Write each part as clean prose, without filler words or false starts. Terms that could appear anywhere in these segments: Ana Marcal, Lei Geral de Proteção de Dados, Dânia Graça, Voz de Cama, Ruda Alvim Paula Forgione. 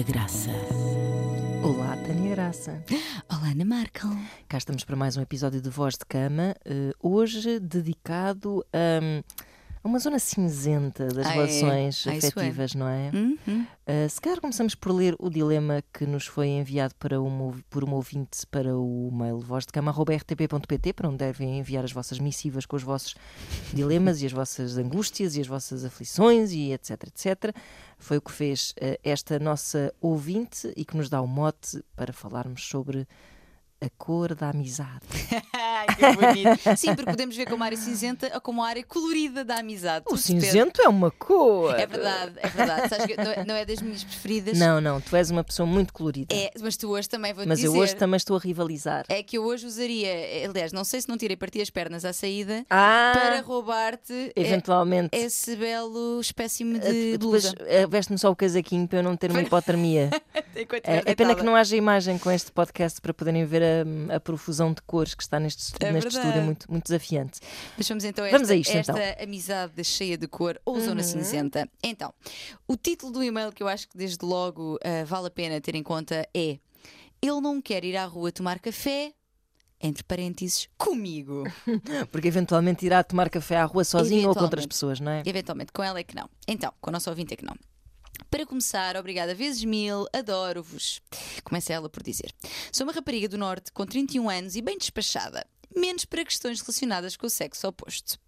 Dânia Graça. Olá, Dânia Graça. Olá, Ana Marcal. Cá estamos para mais um episódio de Voz de Cama, hoje dedicado a uma zona cinzenta das relações afetivas, não é? Uhum. Se calhar começamos por ler o dilema que nos foi enviado por uma ouvinte para o mail vozdecama@rtp.pt, para onde devem enviar as vossas missivas com os vossos dilemas e as vossas angústias e as vossas aflições e etc, etc. Foi o que fez esta nossa ouvinte e que nos dá o mote para falarmos sobre a cor da amizade. Que bonito. Sim, porque podemos ver como área cinzenta ou como área colorida da amizade. O cinzento é uma cor. É verdade, é verdade. Sabes que não é das minhas preferidas. Não, não, tu és uma pessoa muito colorida. É, mas tu hoje também vou-te dizer. Mas eu hoje também estou a rivalizar. É que eu hoje usaria, aliás, não sei se não tirei para ti as pernas à saída para roubar-te eventualmente esse belo espécime de blusa. Veste-me só o casaquinho para eu não ter uma hipotermia. É pena que não haja imagem com este podcast para poderem ver a profusão de cores que está neste estúdio, é muito, muito desafiante. Mas vamos então a esta amizade cheia de cor ou zona cinzenta. Então, o título do e-mail que eu acho que desde logo vale a pena ter em conta é: ele não quer ir à rua tomar café, entre parênteses, comigo. Porque eventualmente irá tomar café à rua sozinho ou com outras pessoas, não é? Eventualmente, com ela é que não. Então, com a nossa ouvinte é que não. Para começar, obrigada vezes mil, adoro-vos. Começa ela por dizer: sou uma rapariga do Norte com 31 anos e bem despachada, menos para questões relacionadas com o sexo oposto.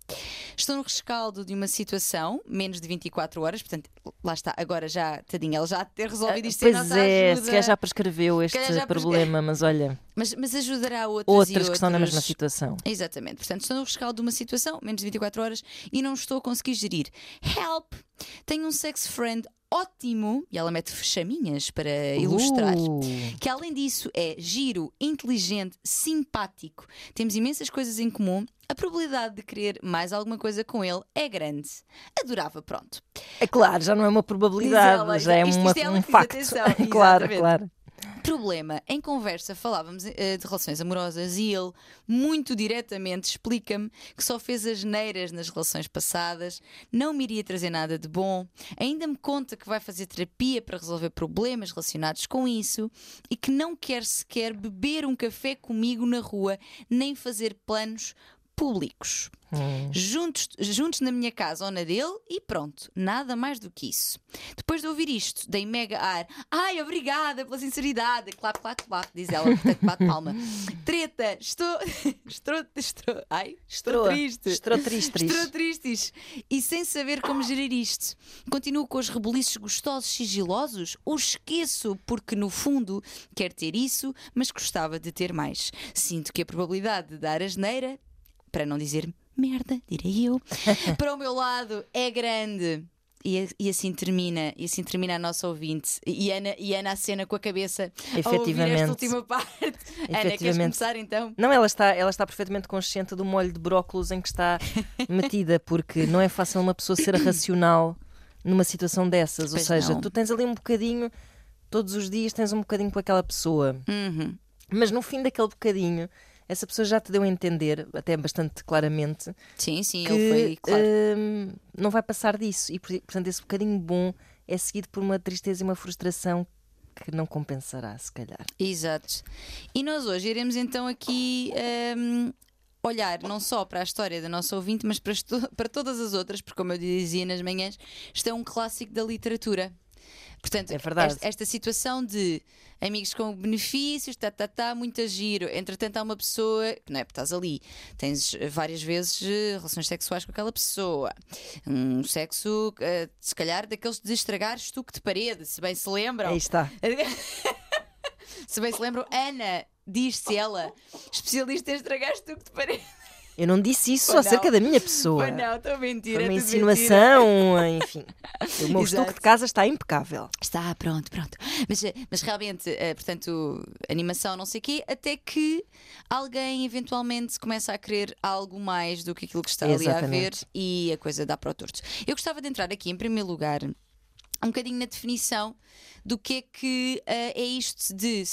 Estou no rescaldo de uma situação, menos de 24 horas, portanto, lá está, agora já, tadinha, ela já ter resolvido isto sem nossa ajuda. Se calhar já prescreveu este problema, mas olha. Mas ajudará outras que estão na mesma situação. Exatamente, portanto, estou no rescaldo de uma situação, menos de 24 horas, e não estou a conseguir gerir. Help! Tenho um sex friend ótimo, e ela mete fechaminhas para ilustrar, que além disso é giro, inteligente, simpático. Temos imensas coisas em comum. A probabilidade de querer mais alguma coisa com ele é grande. Adorava, pronto. É claro, já não é uma probabilidade, ela, já é um facto. Claro, claro. Problema, em conversa falávamos de relações amorosas e ele muito diretamente explica-me que só fez asneiras nas relações passadas, não me iria trazer nada de bom, ainda me conta que vai fazer terapia para resolver problemas relacionados com isso e que não quer sequer beber um café comigo na rua, nem fazer planos públicos. Juntos na minha casa ou na dele e pronto, nada mais do que isso. Depois de ouvir isto, dei mega ar. Ai, obrigada pela sinceridade. Clap, clap, clap, diz ela, portanto bate palma. Treta, estou triste e sem saber como gerir isto. Continuo com os rebuliços gostosos, sigilosos, ou esqueço porque no fundo quero ter isso, mas gostava de ter mais. Sinto que a probabilidade de dar asneira, para não dizer merda, direi eu, para o meu lado é grande. E assim termina a nossa ouvinte. E Ana acena com a cabeça a ouvir esta última parte. Ana, queres começar então? Não, ela está perfeitamente consciente do molho de brócolos em que está metida, porque não é fácil uma pessoa ser racional numa situação dessas. Pois, ou seja, não. Tu tens ali um bocadinho, todos os dias tens um bocadinho com aquela pessoa. Mas no fim daquele bocadinho, essa pessoa já te deu a entender, até bastante claramente, sim, que ele foi, claro, não vai passar disso. E, portanto, esse bocadinho bom é seguido por uma tristeza e uma frustração que não compensará, se calhar. Exato. E nós hoje iremos então aqui olhar não só para a história da nossa ouvinte, mas para todas as outras, porque, como eu dizia nas manhãs, isto é um clássico da literatura. Portanto, é verdade. Esta situação de amigos com benefícios, muito giro. Entretanto, há uma pessoa, não é? Porque estás ali, tens várias vezes relações sexuais com aquela pessoa. Um sexo, se calhar, daqueles de estragar estuque de parede, se bem se lembram. Aí está. Se bem se lembram, Ana, diz-se ela, especialista em estragar estuque de parede. Eu não disse isso acerca da minha pessoa. Ou não, estou a mentir. Foi uma insinuação, enfim. O meu estuque de casa está impecável. Está, pronto. Mas realmente, portanto, animação, não sei o quê, até que alguém eventualmente começa a querer algo mais do que aquilo que está ali a ver e a coisa dá para o torto. Eu gostava de entrar aqui, em primeiro lugar, um bocadinho na definição do que é isto de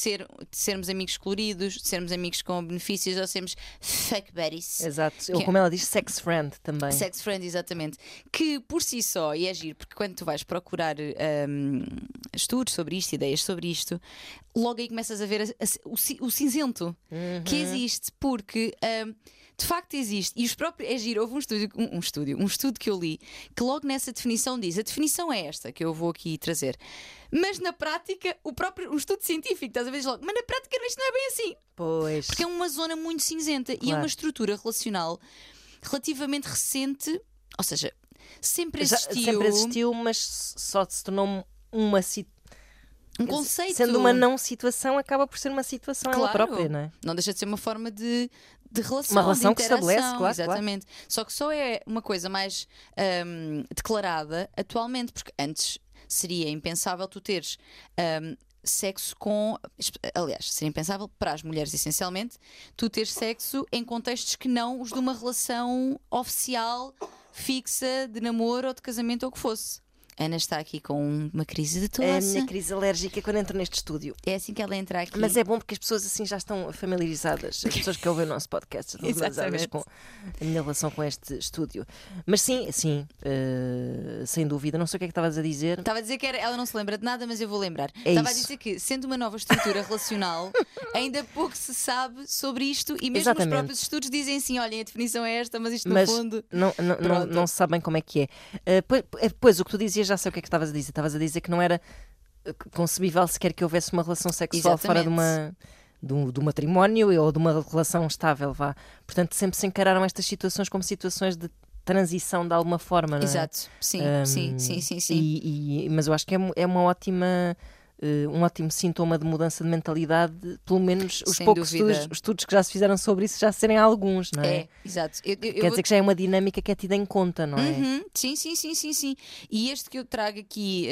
sermos amigos coloridos, de sermos amigos com benefícios, ou sermos fuck buddies. Exato, ou como ela diz, sex friend também. Sex friend, exatamente. Que por si só, e é giro, porque quando tu vais procurar estudos sobre isto, ideias sobre isto, logo aí começas a ver o cinzento que existe, porque de facto existe. E os próprios, é giro, houve um estudo que eu li, que logo nessa definição diz, a definição é esta que eu vou aqui trazer, mas na prática, um estudo científico, estás a ver logo, mas na prática isto não é bem assim. Pois. Porque é uma zona muito cinzenta, claro. E é uma estrutura relacional relativamente recente, ou seja, sempre existiu. Sempre existiu, mas só se tornou uma situação. Um conceito. Sendo uma não situação, acaba por ser uma situação, claro, ela própria, não é? Não deixa de ser uma forma de relação. Uma relação que se estabelece, claro. Exatamente. Claro. Só que só é uma coisa mais declarada atualmente, porque antes seria impensável tu teres sexo com. Aliás, seria impensável para as mulheres, essencialmente, tu teres sexo em contextos que não os de uma relação oficial, fixa, de namoro ou de casamento ou o que fosse. Ana está aqui com uma crise de tosse. É a minha crise alérgica quando entro neste estúdio. É assim que ela entra aqui. Mas é bom porque as pessoas assim já estão familiarizadas. As pessoas que ouvem o nosso podcast estão familiarizadas com a minha relação com este estúdio. Mas sim, sem dúvida. Não sei o que é que estavas a dizer. Estava a dizer que ela não se lembra de nada, mas eu vou lembrar. Estava a dizer que, sendo uma nova estrutura relacional, ainda pouco se sabe sobre isto. E mesmo os próprios estudos dizem assim, olhem, a definição é esta, mas isto no fundo... Não se sabem como é que é. Pois, o que tu dizias, já sei o que é que estavas a dizer. Estavas a dizer que não era concebível sequer que houvesse uma relação sexual, exatamente, fora do matrimónio ou de uma relação estável, vá. Portanto, sempre se encararam estas situações como situações de transição de alguma forma, não é? Exato, sim, sim. Mas eu acho que é uma ótima... um ótimo sintoma de mudança de mentalidade, pelo menos os poucos estudos que já se fizeram sobre isso já serem alguns, não é? É, exato. Quer dizer que já é uma dinâmica que é tida em conta, não é? Sim. E este que eu trago aqui,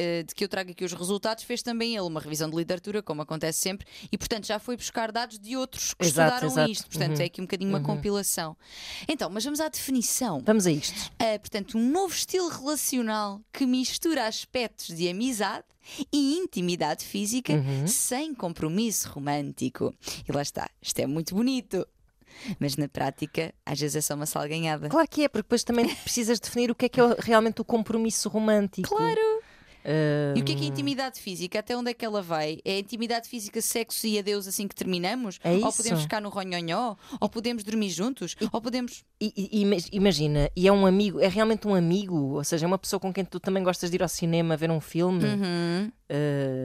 os resultados, fez também ele uma revisão de literatura, como acontece sempre, e portanto já foi buscar dados de outros que estudaram isto. Portanto, é aqui um bocadinho uma compilação. Então, mas vamos à definição. Vamos a isto. Portanto, um novo estilo relacional que mistura aspectos de amizade e intimidade física sem compromisso romântico. E lá está, isto é muito bonito, mas na prática às vezes é só uma salganhada. Claro que é, porque depois também precisas definir o que é realmente o compromisso romântico. Claro. E o que é intimidade física? Até onde é que ela vai? É intimidade física, sexo e adeus assim que terminamos? É isso? Ou podemos ficar no ronhonhó? Ou podemos dormir juntos? Ou podemos... Imagina, e é um amigo, é realmente um amigo? Ou seja, é uma pessoa com quem tu também gostas de ir ao cinema, ver um filme?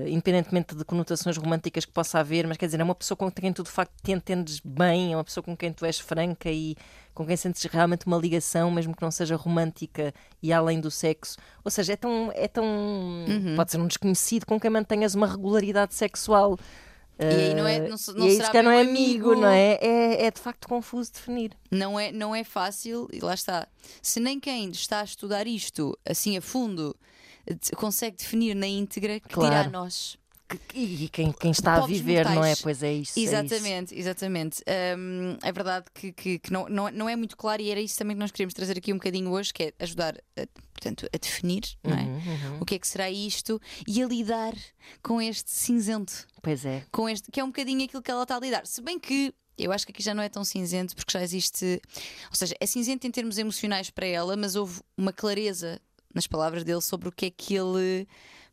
Independentemente de conotações românticas que possa haver, mas quer dizer, é uma pessoa com quem tu de facto te entendes bem, é uma pessoa com quem tu és franca e com quem sentes realmente uma ligação, mesmo que não seja romântica e além do sexo. Ou seja, pode ser um desconhecido com quem mantenhas uma regularidade sexual. E aí não é amigo, não é? É de facto confuso definir. Não é fácil, e lá está. Se nem quem está a estudar isto assim a fundo consegue definir na íntegra, que dirá a nós. E quem está a viver, não é? Pois é isso. Exatamente, é isso. Exatamente. É verdade que não é muito claro, e era isso também que nós queríamos trazer aqui um bocadinho hoje, que é ajudar a definir, não é? O que é que será isto e a lidar com este cinzento. Pois é. Com este, que é um bocadinho aquilo que ela está a lidar. Se bem que eu acho que aqui já não é tão cinzento, porque já existe... Ou seja, é cinzento em termos emocionais para ela, mas houve uma clareza nas palavras dele sobre o que é que ele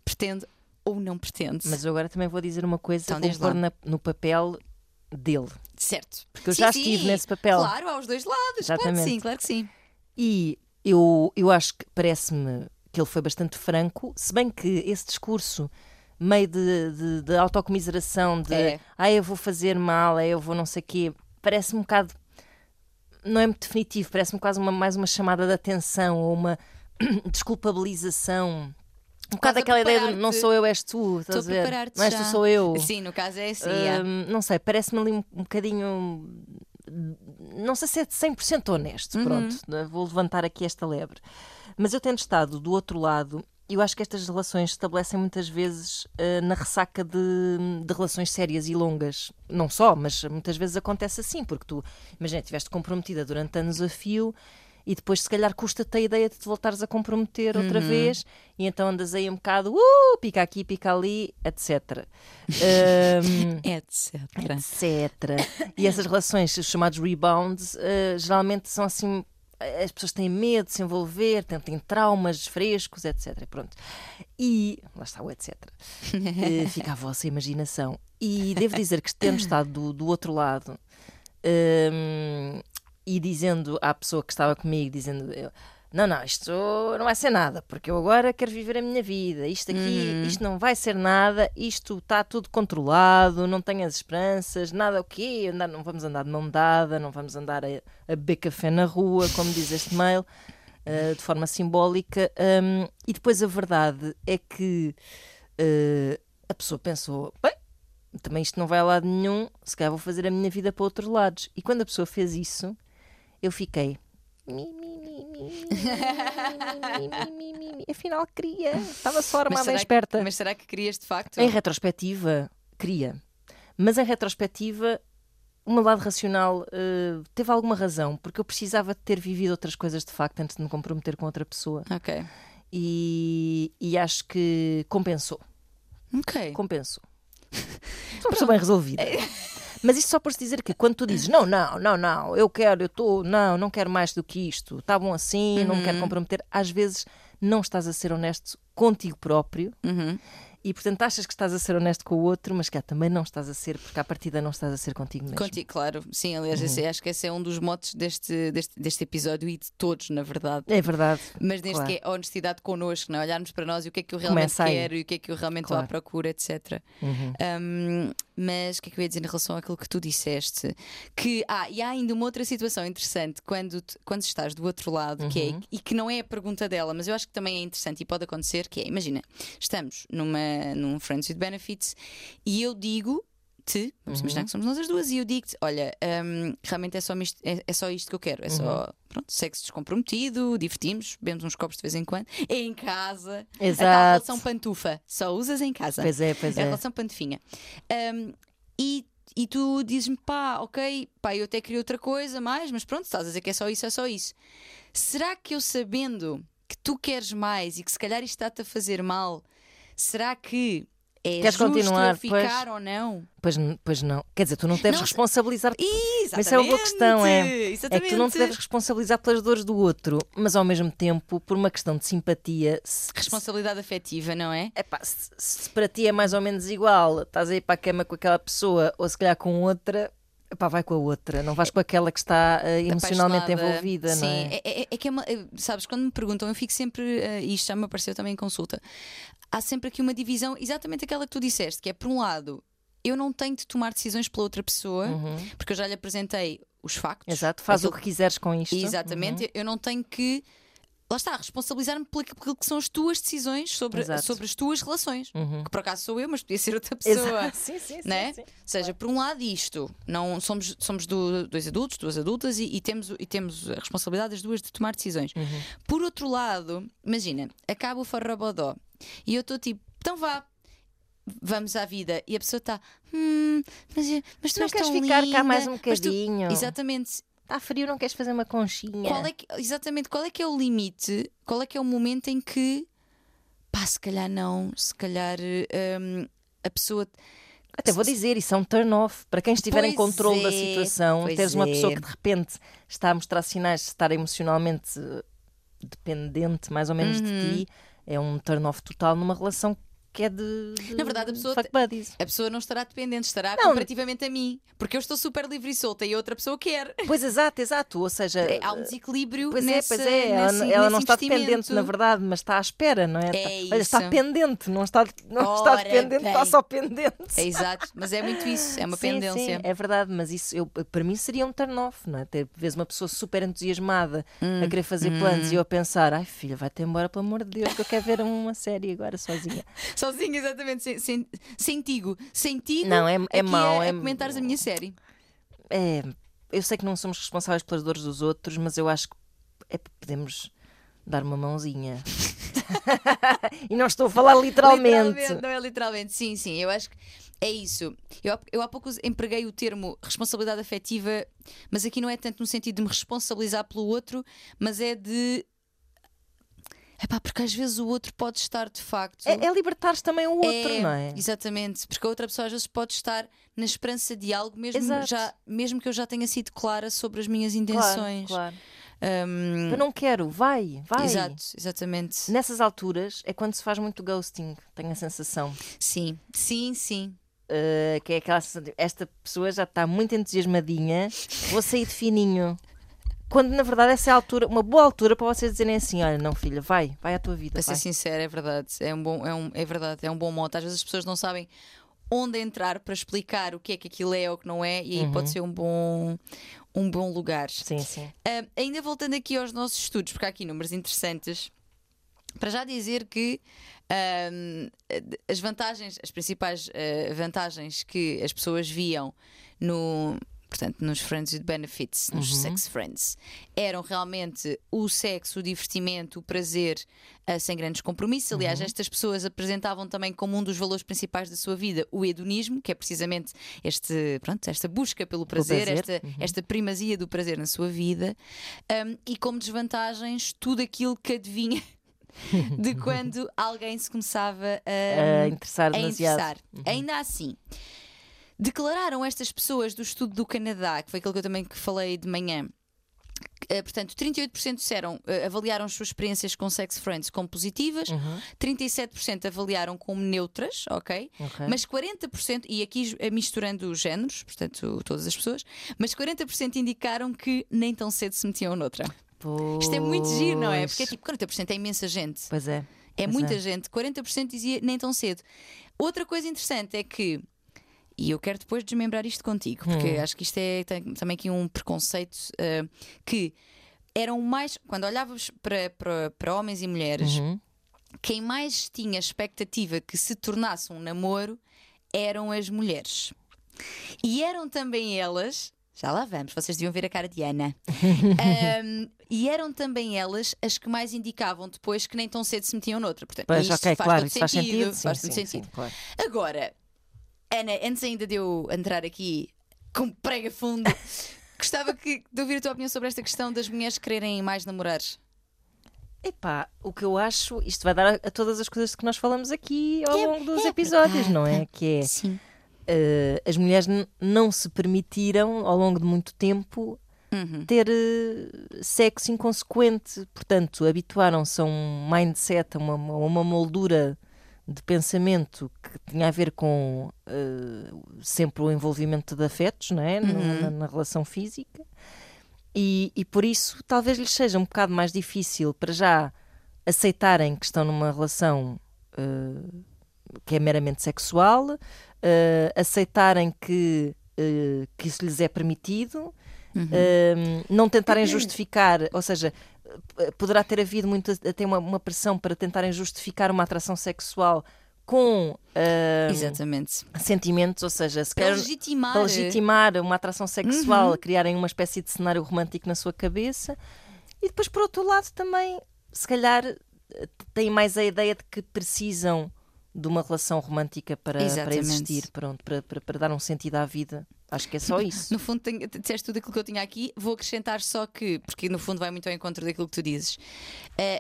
pretende ou não pretende. Mas eu agora também vou dizer uma coisa, então, vou pôr no papel dele. Certo. Porque eu já estive nesse papel. Claro, aos dois lados. Exatamente. Claro que sim. E eu acho que parece-me que ele foi bastante franco, se bem que esse discurso meio de autocomiseração, de eu vou fazer mal, eu vou não sei o quê, parece-me um bocado, não é muito definitivo, parece-me quase mais uma chamada de atenção ou uma desculpabilização. Um bocado aquela ideia de não sou eu, és tu, estás a ver? Não és tu, sou eu. Sim, no caso é assim. Não sei, parece-me ali um bocadinho. Não sei se é de 100% honesto. Pronto, vou levantar aqui esta lebre. Mas eu tendo estado do outro lado, eu acho que estas relações se estabelecem muitas vezes na ressaca de relações sérias e longas. Não só, mas muitas vezes acontece assim, porque tu, imagina, estiveste comprometida durante anos a fio. e depois se calhar custa-te a ideia de te voltares a comprometer outra vez e então andas aí um bocado, pica aqui, pica ali, etc. etc. E essas relações, os chamados rebounds, geralmente são assim... As pessoas têm medo de se envolver, têm traumas frescos, etc. Pronto. E, lá está o etc. Fica à vossa imaginação. E devo dizer que tendo estado do outro lado e dizendo à pessoa que estava comigo, dizendo... Não, isto não vai ser nada, porque eu agora quero viver a minha vida. Isto aqui, isto não vai ser nada, isto está tudo controlado, não tenho as esperanças, nada o quê? Não vamos andar de mão dada, não vamos andar a beber café na rua, como diz este mail, de forma simbólica. E depois a verdade é que a pessoa pensou, bem, também isto não vai a lado nenhum, se calhar vou fazer a minha vida para outros lados. E quando a pessoa fez isso, eu fiquei... Afinal queria. Estava só armada e esperta. Mas será que querias de facto? Em retrospectiva, queria. Mas em retrospectiva, o meu lado racional teve alguma razão, porque eu precisava de ter vivido outras coisas de facto antes de me comprometer com outra pessoa. Ok. E acho que compensou. Ok. Compensou. Uma pessoa bem resolvida. Mas isto só por se dizer que quando tu dizes não, eu quero, eu estou, não quero mais do que isto, está bom assim, não me quero comprometer, às vezes não estás a ser honesto contigo próprio e, portanto, achas que estás a ser honesto com o outro, mas que também não estás a ser, porque à partida não estás a ser contigo mesmo. Contigo, claro. Sim, aliás, acho que esse é um dos motes deste episódio e de todos, na verdade. É verdade. Mas desde que é a honestidade connosco, não é? Olharmos para nós e o que é que eu realmente quero e o que é que eu realmente estou à procura, etc. Mas o que é que eu ia dizer em relação àquilo que tu disseste? Que há ainda uma outra situação interessante quando estás do outro lado, que é, e que não é a pergunta dela, mas eu acho que também é interessante e pode acontecer, que é, imagina, estamos num Friends with Benefits e eu digo-te, vamos imaginar que somos nós as duas, e eu digo-te, olha, realmente é só isto que eu quero, é só, pronto, sexo descomprometido, divertimos, bebemos uns copos de vez em quando, é em casa. Exato. A tal relação pantufa, só usas em casa. Pois é. A relação pantufinha. E tu dizes-me, ok, eu até queria outra coisa mais, mas pronto, estás a dizer que é só isso. Será que eu, sabendo que tu queres mais e que se calhar isto está-te a fazer mal, será que é justo continuar, ficar ou não? Pois não. Quer dizer, tu não deves responsabilizar-te. Exatamente. Essa é uma boa questão. É que tu não te deves responsabilizar pelas dores do outro, mas ao mesmo tempo, por uma questão de simpatia... Responsabilidade afetiva, não é? Se para ti é mais ou menos igual, estás aí para a cama com aquela pessoa ou se calhar com outra... vai com a outra, não vais com aquela que está emocionalmente envolvida, sim, não é? Sim, é que é uma, sabes, quando me perguntam, eu fico sempre, e isto já me apareceu também em consulta, há sempre aqui uma divisão, exatamente aquela que tu disseste, que é, por um lado, eu não tenho de tomar decisões pela outra pessoa, porque eu já lhe apresentei os factos. Exato, faz o que quiseres com isto. Exatamente, eu não tenho que, lá está, responsabilizar-me pelo que são as tuas decisões sobre as tuas relações. Que por acaso sou eu, mas podia ser outra pessoa. Exato. Sim, né? Sim. Ou seja, por um lado isto, não, somos dois adultos, duas adultas e temos a responsabilidade das duas de tomar decisões. Por outro lado, imagina, acaba o farrabodó e eu estou tipo, então vá, vamos à vida. E a pessoa está, mas tu não queres ficar linda, cá mais um bocadinho. Exatamente. Está frio, não queres fazer uma conchinha? Qual é que é o limite? Qual é que é o momento em que se calhar não, se calhar a pessoa... Até vou dizer, isso é um turn-off. Para quem estiver em controle da situação, teres uma pessoa que de repente está a mostrar sinais de estar emocionalmente dependente, mais ou menos, de ti, é um turn-off total numa relação que é de na verdade, a pessoa não estará dependente, estará comparativamente a mim, porque eu estou super livre e solta e a outra pessoa quer. Pois, exato, ou seja, há um desequilíbrio. Ela não está dependente, na verdade, mas está à espera, não é? Está pendente, não está dependente, está só pendente. É exato, mas é muito isso, é uma pendência. Sim, é verdade, mas isso para mim seria um turn-off, não é? Ter vez uma pessoa super entusiasmada a querer fazer planos e eu a pensar, ai filha, vai-te embora, pelo amor de Deus, que eu quero ver uma série agora sozinha. Sozinho, exatamente, sem tigo. Não, é mau. É comentares a minha série. Eu sei que não somos responsáveis pelas dores dos outros, mas eu acho que podemos dar uma mãozinha. E não estou a falar literalmente. Literalmente. Não é literalmente, sim, sim. Eu acho que é isso. Eu há pouco empreguei o termo responsabilidade afetiva, mas aqui não é tanto no sentido de me responsabilizar pelo outro, mas é de... Epá, porque às vezes o outro pode estar de facto... É libertar-se também o outro, não é? Exatamente, porque a outra pessoa às vezes pode estar na esperança de algo, mesmo que eu já tenha sido clara sobre as minhas intenções. Claro, claro. Eu não quero, vai. Exato, exatamente. Nessas alturas é quando se faz muito ghosting, tenho a sensação. Sim, sim, sim. Que é aquela sensação de, esta pessoa já está muito entusiasmadinha, vou sair de fininho. Quando na verdade essa é a altura, uma boa altura para vocês dizerem assim: olha, não, filha, vai à tua vida. Para ser sincera, é verdade. É um bom mote. Às vezes as pessoas não sabem onde entrar para explicar o que é que aquilo é ou o que não é, e aí pode ser um bom lugar. Sim, sim. Ainda voltando aqui aos nossos estudos, porque há aqui números interessantes, para já dizer que as principais vantagens que as pessoas viam nos Friends with Benefits, nos Sex Friends, eram realmente o sexo, o divertimento, o prazer, sem grandes compromissos. Aliás, estas pessoas apresentavam também como um dos valores principais da sua vida o hedonismo, que é precisamente esta busca pelo prazer. Esta primazia do prazer na sua vida. E como desvantagens, tudo aquilo que adivinha de quando alguém se começava a interessar demasiado. Ainda assim, declararam estas pessoas do estudo do Canadá, que foi aquilo que eu também falei de manhã, portanto 38% avaliaram as suas experiências com sex friends como positivas, 37% avaliaram como neutras, ok? Mas 40%, e aqui misturando os géneros, portanto todas as pessoas, mas 40% indicaram que nem tão cedo se metiam noutra. Pois. Isto é muito giro, não é? Porque é tipo 40% é imensa gente. Pois é. É muita gente, 40% dizia nem tão cedo. Outra coisa interessante é que, e eu quero depois desmembrar isto contigo, porque acho que isto tem também aqui um preconceito, que eram mais... Quando olhávamos para homens e mulheres, quem mais tinha expectativa que se tornasse um namoro eram as mulheres. E eram também elas... Já lá vamos, vocês deviam ver a cara de Ana. E eram também elas as que mais indicavam depois que nem tão cedo se metiam noutra. Portanto, pois, okay, faz, claro, todo sentido, faz todo sentido. Sim, claro. Agora... Ana, antes ainda de eu entrar aqui com prega fundo, gostava de ouvir a tua opinião sobre esta questão das mulheres quererem mais namorar. Epá, o que eu acho, isto vai dar a todas as coisas que nós falamos aqui ao longo dos episódios, não é? Que é, sim. As mulheres não se permitiram ao longo de muito tempo ter sexo inconsequente, portanto habituaram-se a um mindset, a uma moldura de pensamento que tinha a ver com sempre o envolvimento de afetos, não é? na relação física, e por isso talvez lhes seja um bocado mais difícil para já aceitarem que estão numa relação que é meramente sexual, aceitarem que isso lhes é permitido, não tentarem justificar, ou seja... Poderá ter havido até uma pressão para tentarem justificar uma atração sexual com sentimentos, ou seja, se quer legitimar uma atração sexual, criarem uma espécie de cenário romântico na sua cabeça. E depois, por outro lado, também, se calhar, têm mais a ideia de que precisam de uma relação romântica para existir, para dar um sentido à vida. Acho que é só isso. No fundo, disseste tudo aquilo que eu tinha aqui. Vou acrescentar só que, porque no fundo vai muito ao encontro daquilo que tu dizes.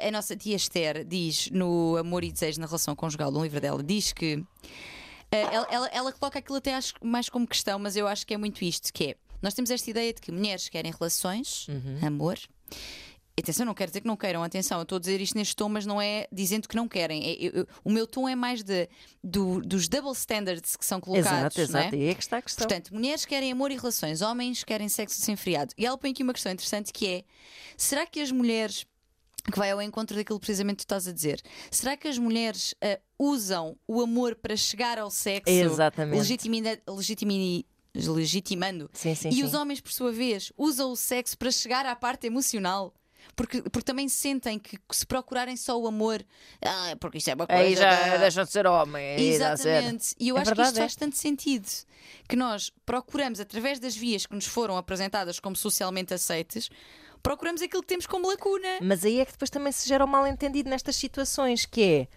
A nossa tia Esther diz no Amor e Desejo na Relação Conjugal, no livro dela, diz que ela coloca aquilo até acho mais como questão, mas eu acho que é muito isto, que é, nós temos esta ideia de que mulheres querem relações, amor. Atenção, não quero dizer que não queiram, atenção, eu estou a dizer isto neste tom, mas não é dizendo que não querem. O meu tom é mais dos double standards que são colocados. Exato, não é? É que está a questão. Portanto, mulheres querem amor e relações, homens querem sexo desenfreado. E ela põe aqui uma questão interessante, que é: será que as mulheres, que vai ao encontro daquilo precisamente que tu estás a dizer, será que as mulheres usam o amor para chegar ao sexo? Exatamente. Legitimando. Sim, sim, e sim. Os homens, por sua vez, usam o sexo para chegar à parte emocional? Porque também sentem que se procurarem só o amor, porque isto é uma coisa, aí já deixam de ser homem. Exatamente. E eu acho que isto faz tanto sentido, que nós procuramos, através das vias que nos foram apresentadas como socialmente aceites, procuramos aquilo que temos como lacuna. Mas aí é que depois também se gera um mal-entendido nestas situações, que é,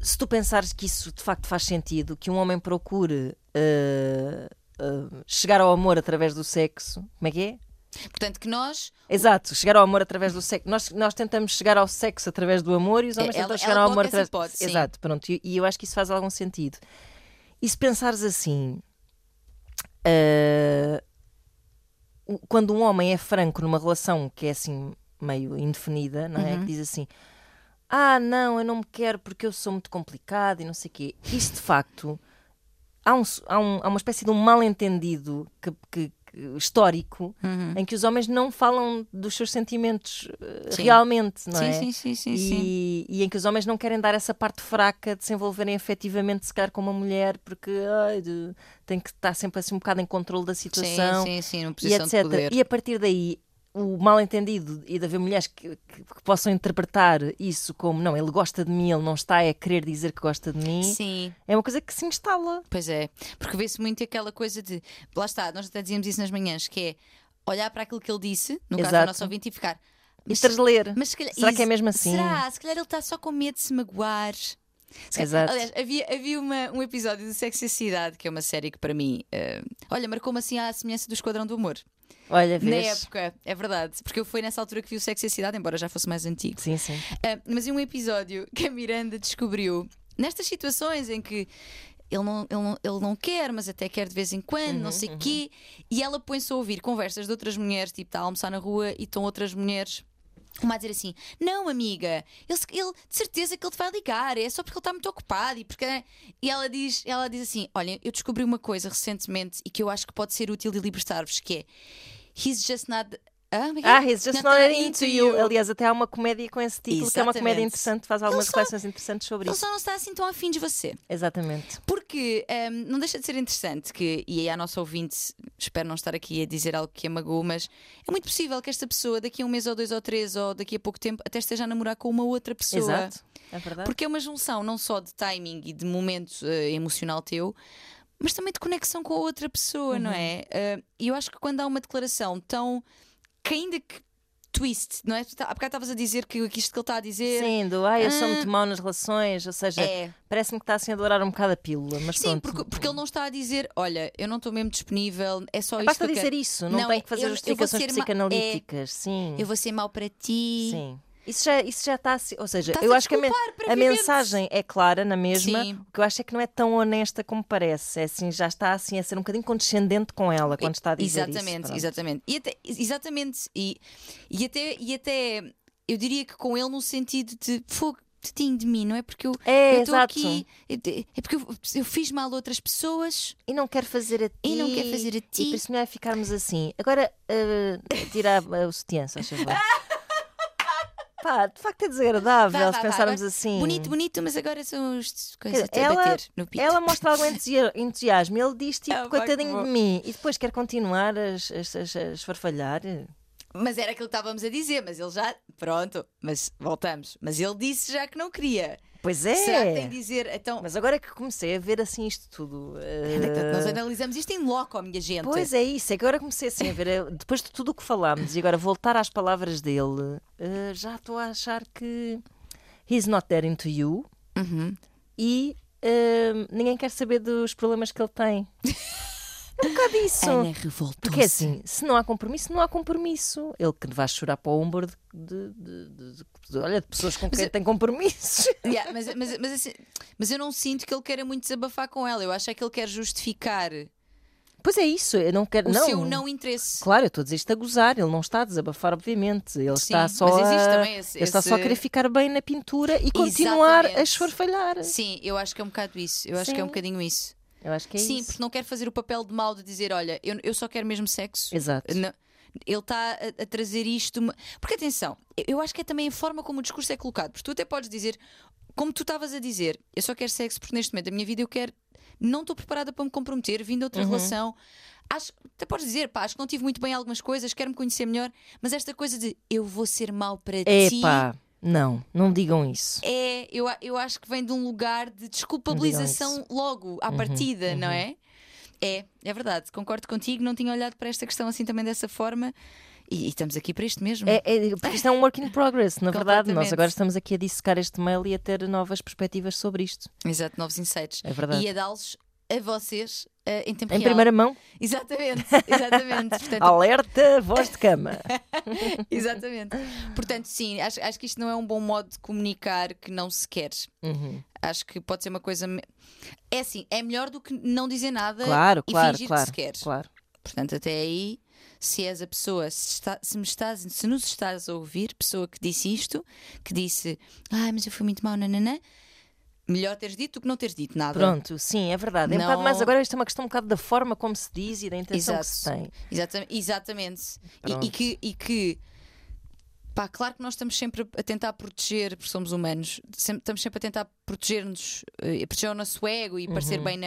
se tu pensares que isso de facto faz sentido, que um homem procure chegar ao amor através do sexo, como é que é? Portanto que nós... Exato, chegar ao amor através do sexo. Nós tentamos chegar ao sexo através do amor e os homens tentam chegar ao amor através... Exato, pronto. E eu acho que isso faz algum sentido. E se pensares assim... quando um homem é franco numa relação que é assim meio indefinida, não é? Uhum. Que diz assim... Ah, não, eu não me quero porque eu sou muito complicado e não sei o quê. Isso de facto... Há uma espécie de um mal-entendido histórico, uhum, em que os homens não falam dos seus sentimentos, sim, realmente, não é? Sim. E em que os homens não querem dar essa parte fraca de se envolverem afetivamente, se calhar, com uma mulher, porque tem que estar sempre assim um bocado em controle da situação, numa posição de poder. E a partir daí, o mal-entendido, e de haver mulheres que possam interpretar isso como não, ele gosta de mim, ele não está a querer dizer que gosta de mim, sim, é uma coisa que se instala. Pois é, porque vê-se muito aquela coisa de, lá está, nós até dizíamos isso nas manhãs, que é olhar para aquilo que ele disse, no caso da nossa ouvinte, e ficar... Mas, e transler, será que é mesmo assim? Será? Se calhar ele está só com medo de se magoar... Exato. Aliás, havia um episódio de Sexo e Cidade, que é uma série que para mim marcou-me assim à semelhança do Esquadrão do Amor. Olha, vês? Na época, é verdade, porque eu fui nessa altura que vi o Sexo e Cidade, embora já fosse mais antigo. Sim. Mas em um episódio que a Miranda descobriu, nestas situações em que ele não quer, mas até quer de vez em quando, não sei o quê, e ela põe-se a ouvir conversas de outras mulheres, tipo, está a almoçar na rua e estão outras mulheres... Como a dizer assim, não amiga, ele de certeza que ele te vai ligar, é só porque ele está muito ocupado. E ela diz assim, olha, eu descobri uma coisa recentemente e que eu acho que pode ser útil e libertar-vos, que é, he's just not... he's just not into you. Aliás, até há uma comédia com esse título. Exatamente. Que é uma comédia interessante, faz algumas reflexões interessantes sobre isso. Ele só não está assim tão afim de você. Exatamente. Porque não deixa de ser interessante que, e aí a nossa ouvinte, espero não estar aqui a dizer algo que a magoou, mas é muito possível que esta pessoa daqui a um mês ou dois ou três, ou daqui a pouco tempo, até esteja a namorar com uma outra pessoa. Exato, é verdade. Porque é uma junção não só de timing e de momento emocional teu, mas também de conexão com a outra pessoa, não é? E eu acho que quando há uma declaração tão... Que ainda que twist, não é? Há bocado estavas a dizer que isto que ele está a dizer... Sim, eu sou muito mau nas relações, ou seja, parece-me que está assim a adorar um bocado a pílula, mas sim, porque ele não está a dizer, olha, eu não estou mesmo disponível, é só isto. Basta dizer isso, não tem que fazer justificações psicanalíticas. Sim. Eu vou ser mau para ti. Sim. Isso já está assim, ou seja, eu acho que a mensagem é clara na mesma. Sim. O que eu acho é que não é tão honesta como parece, é assim, já está assim a ser um bocadinho condescendente com ela quando está a dizer isso. Exatamente. E até eu diria que com ele no sentido de fogo, tetinho de mim, não é? Porque eu estou aqui, é porque eu fiz mal a outras pessoas e não quero fazer a ti. E por isso não é ficarmos assim. Agora tirar o sutiã, se achas bem. De facto é desagradável se pensarmos agora, assim. Bonito, mas agora são as coisas a bater no pito. Ela mostra algum entusiasmo, ele diz tipo, coitadinho de mim, e depois quer continuar a esfarfalhar. Mas era aquilo que estávamos a dizer, mas ele já, pronto, mas voltamos. Mas ele disse já que não queria. Pois é. Será que tem de dizer, então... Mas agora é que comecei a ver assim isto tudo... Nós analisamos isto em loco, minha gente. Pois é isso, é que agora comecei assim a ver, depois de tudo o que falámos e agora voltar às palavras dele, já estou a achar que he's not that into you, e ninguém quer saber dos problemas que ele tem. Um bocado isso. Ana revoltou-se. Porque assim, se não há compromisso, não há compromisso. Ele que vai chorar para o ombro de pessoas com quem tem compromissos. Yeah, mas, assim, mas eu não sinto que ele queira muito desabafar com ela. Eu acho é que ele quer justificar. Pois é isso, eu não quero seu não interesse. Claro, eu estou a dizer isto a gozar, ele não está a desabafar, obviamente. Ele está só a querer ficar bem na pintura e continuar a esfarfalhar. Sim, eu acho que é um bocado isso. Eu acho que é um bocadinho isso. Eu acho que é isso. Porque não quero fazer o papel de mal de dizer, olha, eu só quero mesmo sexo. Exato. Não, ele está a trazer isto. Porque atenção, eu acho que é também a forma como o discurso é colocado. Porque tu até podes dizer, como tu estavas a dizer, eu só quero sexo porque neste momento da minha vida eu quero, não estou preparada para me comprometer, vim de outra relação. Acho, até podes dizer, pá, acho que não tive muito bem algumas coisas, quero-me conhecer melhor, mas esta coisa de eu vou ser mau para ti. Epá. Não digam isso. Eu acho que vem de um lugar de desculpabilização logo à partida, não é? É verdade, concordo contigo, não tinha olhado para esta questão assim também dessa forma. E estamos aqui para isto mesmo. Porque isto é um work in progress, na verdade. Nós agora estamos aqui a dissecar este mail e a ter novas perspectivas sobre isto. Exato, novos insights. É verdade. E a dá-los a vocês em tempo real. Em primeira mão. Exatamente, exatamente. Portanto... Alerta, voz de cama. Exatamente. Portanto, sim, acho que isto não é um bom modo de comunicar que não se quer. Uhum. Acho que pode ser uma coisa... É assim, é melhor do que não dizer nada, claro, e fingir que se quer. Claro. Portanto, até aí, se és a pessoa, se nos estás a ouvir, pessoa que disse isto, que disse, mas eu fui muito mal, nananã, melhor teres dito do que não teres dito nada. Pronto, sim, é verdade. É um bocado mais agora, isto é uma questão um bocado da forma como se diz e da intenção que se tem. Exatamente. E que pá, claro que nós estamos sempre a tentar proteger, porque somos humanos, estamos sempre a tentar proteger-nos, proteger o nosso ego e parecer bem,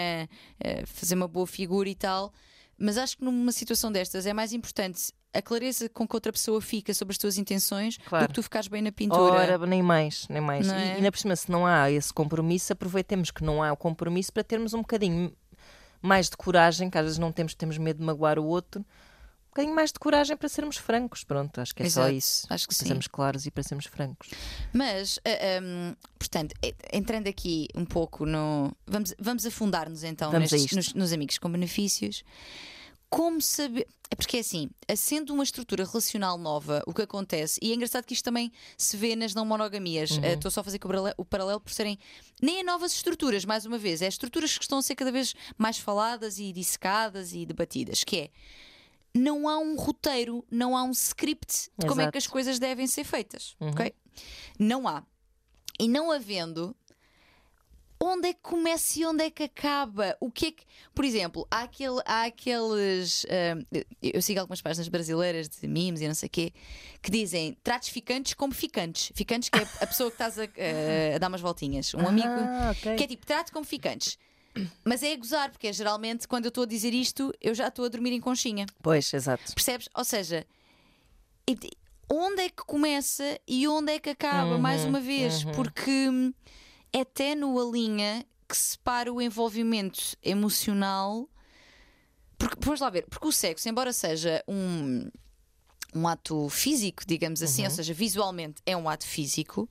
fazer uma boa figura e tal. Mas acho que numa situação destas é mais importante a clareza com que outra pessoa fica sobre as tuas intenções, claro, do que tu ficares bem na pintura. Ora, nem mais. E ainda por cima, se não há esse compromisso, aproveitemos que não há o compromisso para termos um bocadinho mais de coragem, que às vezes não temos medo de magoar o outro, um bocadinho mais de coragem para sermos francos. Pronto, acho que é só isso. Acho que sim. Para sermos claros e para sermos francos. Mas, portanto, entrando aqui um pouco no... Vamos afundar-nos então nos amigos com benefícios. Como saber... Porque é assim, sendo uma estrutura relacional nova, o que acontece... E é engraçado que isto também se vê nas não monogamias. Estou só a fazer o paralelo por serem... Nem é novas estruturas, mais uma vez. É estruturas que estão a ser cada vez mais faladas e dissecadas e debatidas. Que é... Não há um roteiro, não há um script de como é que as coisas devem ser feitas. Okay? Não há. E não havendo... Onde é que começa e onde é que acaba? O que é que... Por exemplo, há aqueles... eu sigo algumas páginas brasileiras de memes e não sei o quê, que dizem, trates ficantes como ficantes. Ficantes que é a pessoa que estás a dar umas voltinhas. Um amigo que é tipo, trate como ficantes. Mas é a gozar, porque geralmente quando eu estou a dizer isto, eu já estou a dormir em conchinha. Pois, exato. Percebes? Ou seja... Onde é que começa e onde é que acaba, mais uma vez? Porque... É ténue a linha que separa o envolvimento emocional. Porque, vamos lá ver, porque o sexo, embora seja um ato físico, digamos assim, ou seja, visualmente é um ato físico,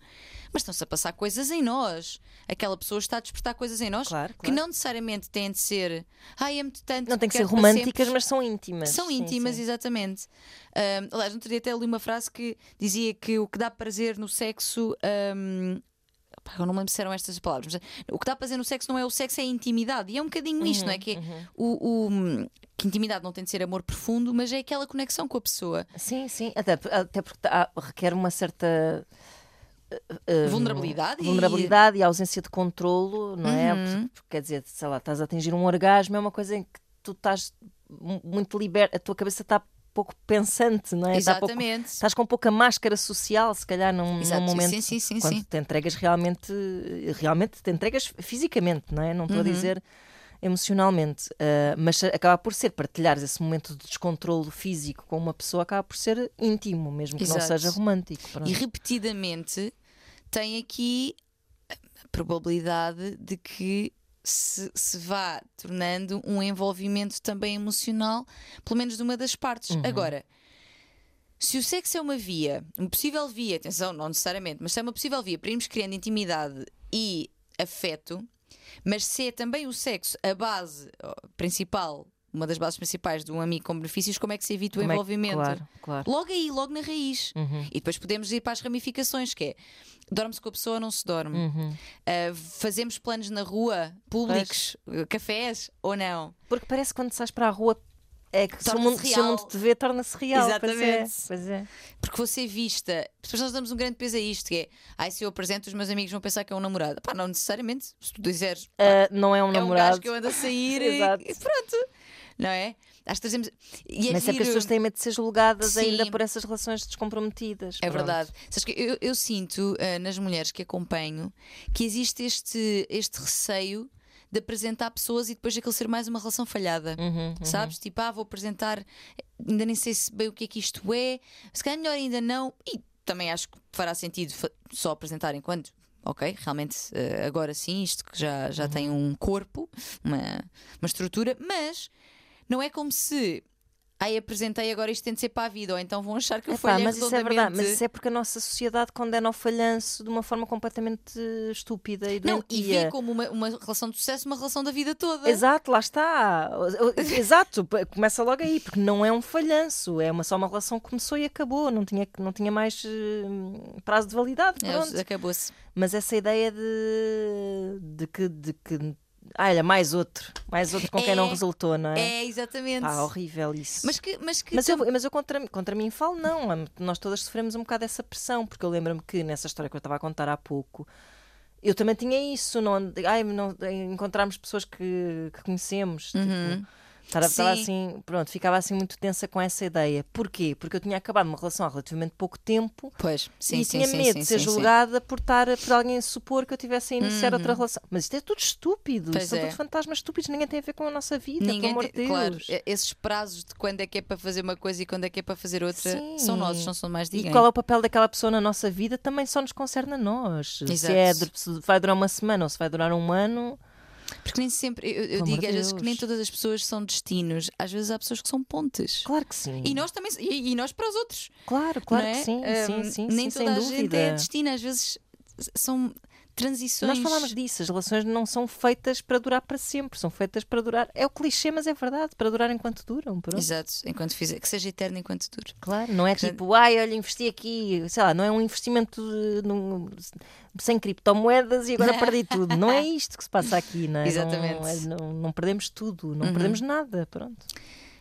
mas estão-se a passar coisas em nós. Aquela pessoa está a despertar coisas em nós, claro. Que não necessariamente têm de ser amo-te tanto. Não têm que ser românticas, mas são íntimas. São íntimas, sim. Exatamente. Aliás, no outro dia até li uma frase que dizia que o que dá prazer no sexo... eu não me lembro se eram estas palavras, mas o que dá a fazer no sexo não é o sexo, é a intimidade. E é um bocadinho isto, não é? Que, que intimidade não tem de ser amor profundo, mas é aquela conexão com a pessoa. Sim, até porque requer uma certa vulnerabilidade e ausência de controlo, não é? Porque, quer dizer, sei lá, estás a atingir um orgasmo, é uma coisa em que tu estás muito liberta, a tua cabeça está pouco pensante, não é? Exatamente. Estás com pouca máscara social, se calhar, num momento. Sim, quando te entregas realmente te entregas fisicamente, não é? Não estou a dizer emocionalmente. Mas acaba por ser, partilhares esse momento de descontrolo físico com uma pessoa, acaba por ser íntimo, mesmo que não seja romântico. Pronto. E repetidamente tem aqui a probabilidade de que se vá tornando um envolvimento também emocional, pelo menos de uma das partes. Agora, se o sexo é uma via, uma possível via, atenção, não necessariamente, mas se é uma possível via para irmos criando intimidade e afeto, mas se é também o sexo a base principal, uma das bases principais de um amigo com benefícios, como é que se evita o envolvimento? Claro. Logo aí, logo na raiz. E depois podemos ir para as ramificações, que é: dorme-se com a pessoa ou não se dorme? Fazemos planos na rua, públicos, cafés ou não? Porque parece que quando sais para a rua é que se o mundo te vê, torna-se real. Exatamente. Pois é. Porque você vista. Depois nós damos um grande peso a isto, que é: se eu apresento, os meus amigos vão pensar que é um namorado. Pá, não necessariamente. Se tu disseres, não é um namorado. É um gajo que eu ando a sair e pronto. Não é? Acho que trazemos... Mas é que as pessoas têm medo de ser julgadas ainda por essas relações descomprometidas. É verdade. Sabes que eu sinto nas mulheres que acompanho que existe este receio de apresentar pessoas e depois aquilo ser mais uma relação falhada. Sabes? Tipo, vou apresentar, ainda nem sei se bem o que é que isto é, se calhar melhor ainda não. E também acho que fará sentido só apresentar enquanto... Ok, realmente agora sim, isto que já tem um corpo, uma estrutura, mas... Não é como se ai, apresentei, agora isto tem de ser para a vida, ou então vão achar que eu falhei redondamente. Mas isso é verdade, mas isso é porque a nossa sociedade condena o falhanço de uma forma completamente estúpida e doentia. Não, e vê como uma relação de sucesso uma relação da vida toda. Exato, lá está. Exato, começa logo aí, porque não é um falhanço, é só uma relação que começou e acabou, não tinha mais prazo de validade, pronto. É, acabou-se. Mas essa ideia de que olha, mais outro com quem não resultou, não é? É, exatamente. Ah, horrível isso. Mas eu contra mim falo, não. Nós todas sofremos um bocado dessa pressão, porque eu lembro-me que nessa história que eu estava a contar há pouco, eu também tinha isso. Encontrarmos pessoas que conhecemos. Uhum. Tipo, estava assim, pronto, ficava assim muito tensa com essa ideia. Porquê? Porque eu tinha acabado uma relação há relativamente pouco tempo, pois, sim, e tinha medo de ser julgada por alguém supor que eu tivesse a iniciar outra relação. Mas isto é tudo estúpido, pois são todos fantasmas estúpidos, ninguém tem a ver com a nossa vida, pelo amor de Deus. Claro, esses prazos de quando é que é para fazer uma coisa e quando é que é para fazer outra, sim, são nossos, não são mais de ninguém. E qual é o papel daquela pessoa na nossa vida também só nos concerne a nós. Exato. Se vai durar uma semana ou se vai durar um ano... Porque nem sempre, eu digo às vezes que nem todas as pessoas são destinos, às vezes há pessoas que são pontes. Claro que sim. E nós também, e nós para os outros. Claro é? Que sim, sim. Nem sim, toda a gente é destino, às vezes são transições. Nós falámos disso, as relações não são feitas para durar para sempre, são feitas para durar, é o clichê, mas é verdade, para durar enquanto duram. Pronto. Exato, enquanto fizer, que seja eterno enquanto dure. Claro, não é tipo, olha, investi aqui, sei lá, não é um investimento sem criptomoedas e agora perdi tudo. Não é isto que se passa aqui, não é? Exatamente. Não perdemos tudo, não perdemos nada, pronto.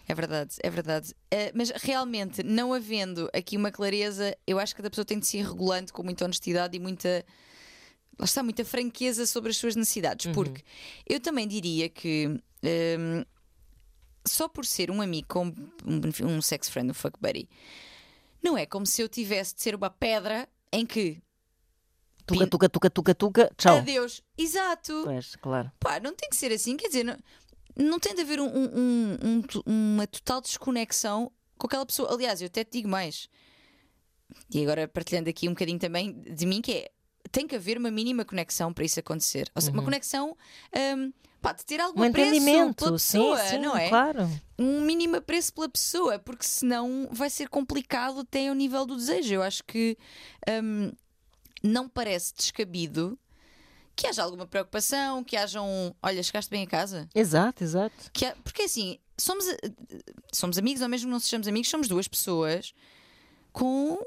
É verdade, é verdade. Mas realmente, não havendo aqui uma clareza, eu acho que cada pessoa tem de se ir regulando com muita honestidade e muita... Lá está, muita franqueza sobre as suas necessidades. Porque eu também diria que só por ser um amigo com um sex friend, um fuck buddy, não é como se eu tivesse de ser uma pedra em que tuca, tchau, adeus. Exato, pois, claro. Pá, não tem que ser assim, quer dizer, não tem de haver uma total desconexão com aquela pessoa. Aliás, eu até te digo mais, e agora partilhando aqui um bocadinho também de mim, que é: tem que haver uma mínima conexão para isso acontecer. Ou seja, uma conexão de ter algum apreço pela pessoa, sim, não é? Claro. Um mínimo apreço pela pessoa, porque senão vai ser complicado até ao nível do desejo. Eu acho que não parece descabido que haja alguma preocupação, que haja olha, chegaste bem a casa? Exato. Porque assim, somos amigos, ou mesmo não sejamos amigos, somos duas pessoas com...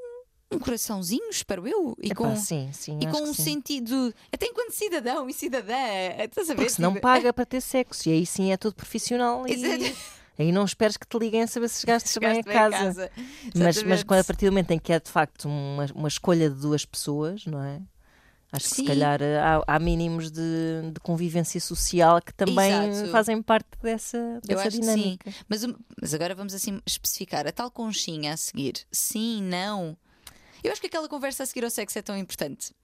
um coraçãozinho, espero eu, e com um sentido, até enquanto cidadão e cidadã, estás a ver? Porque se não paga para ter sexo, e aí sim é tudo profissional. E aí não esperes que te liguem a saber se chegaste bem a casa. Mas a partir do momento em que é de facto uma escolha de duas pessoas, não é? Acho que sim. Se calhar há mínimos de convivência social que também fazem parte dessa dinâmica. Sim. Mas agora vamos assim especificar a tal conchinha a seguir. Sim, não... Eu acho que aquela conversa a seguir ao sexo é tão importante.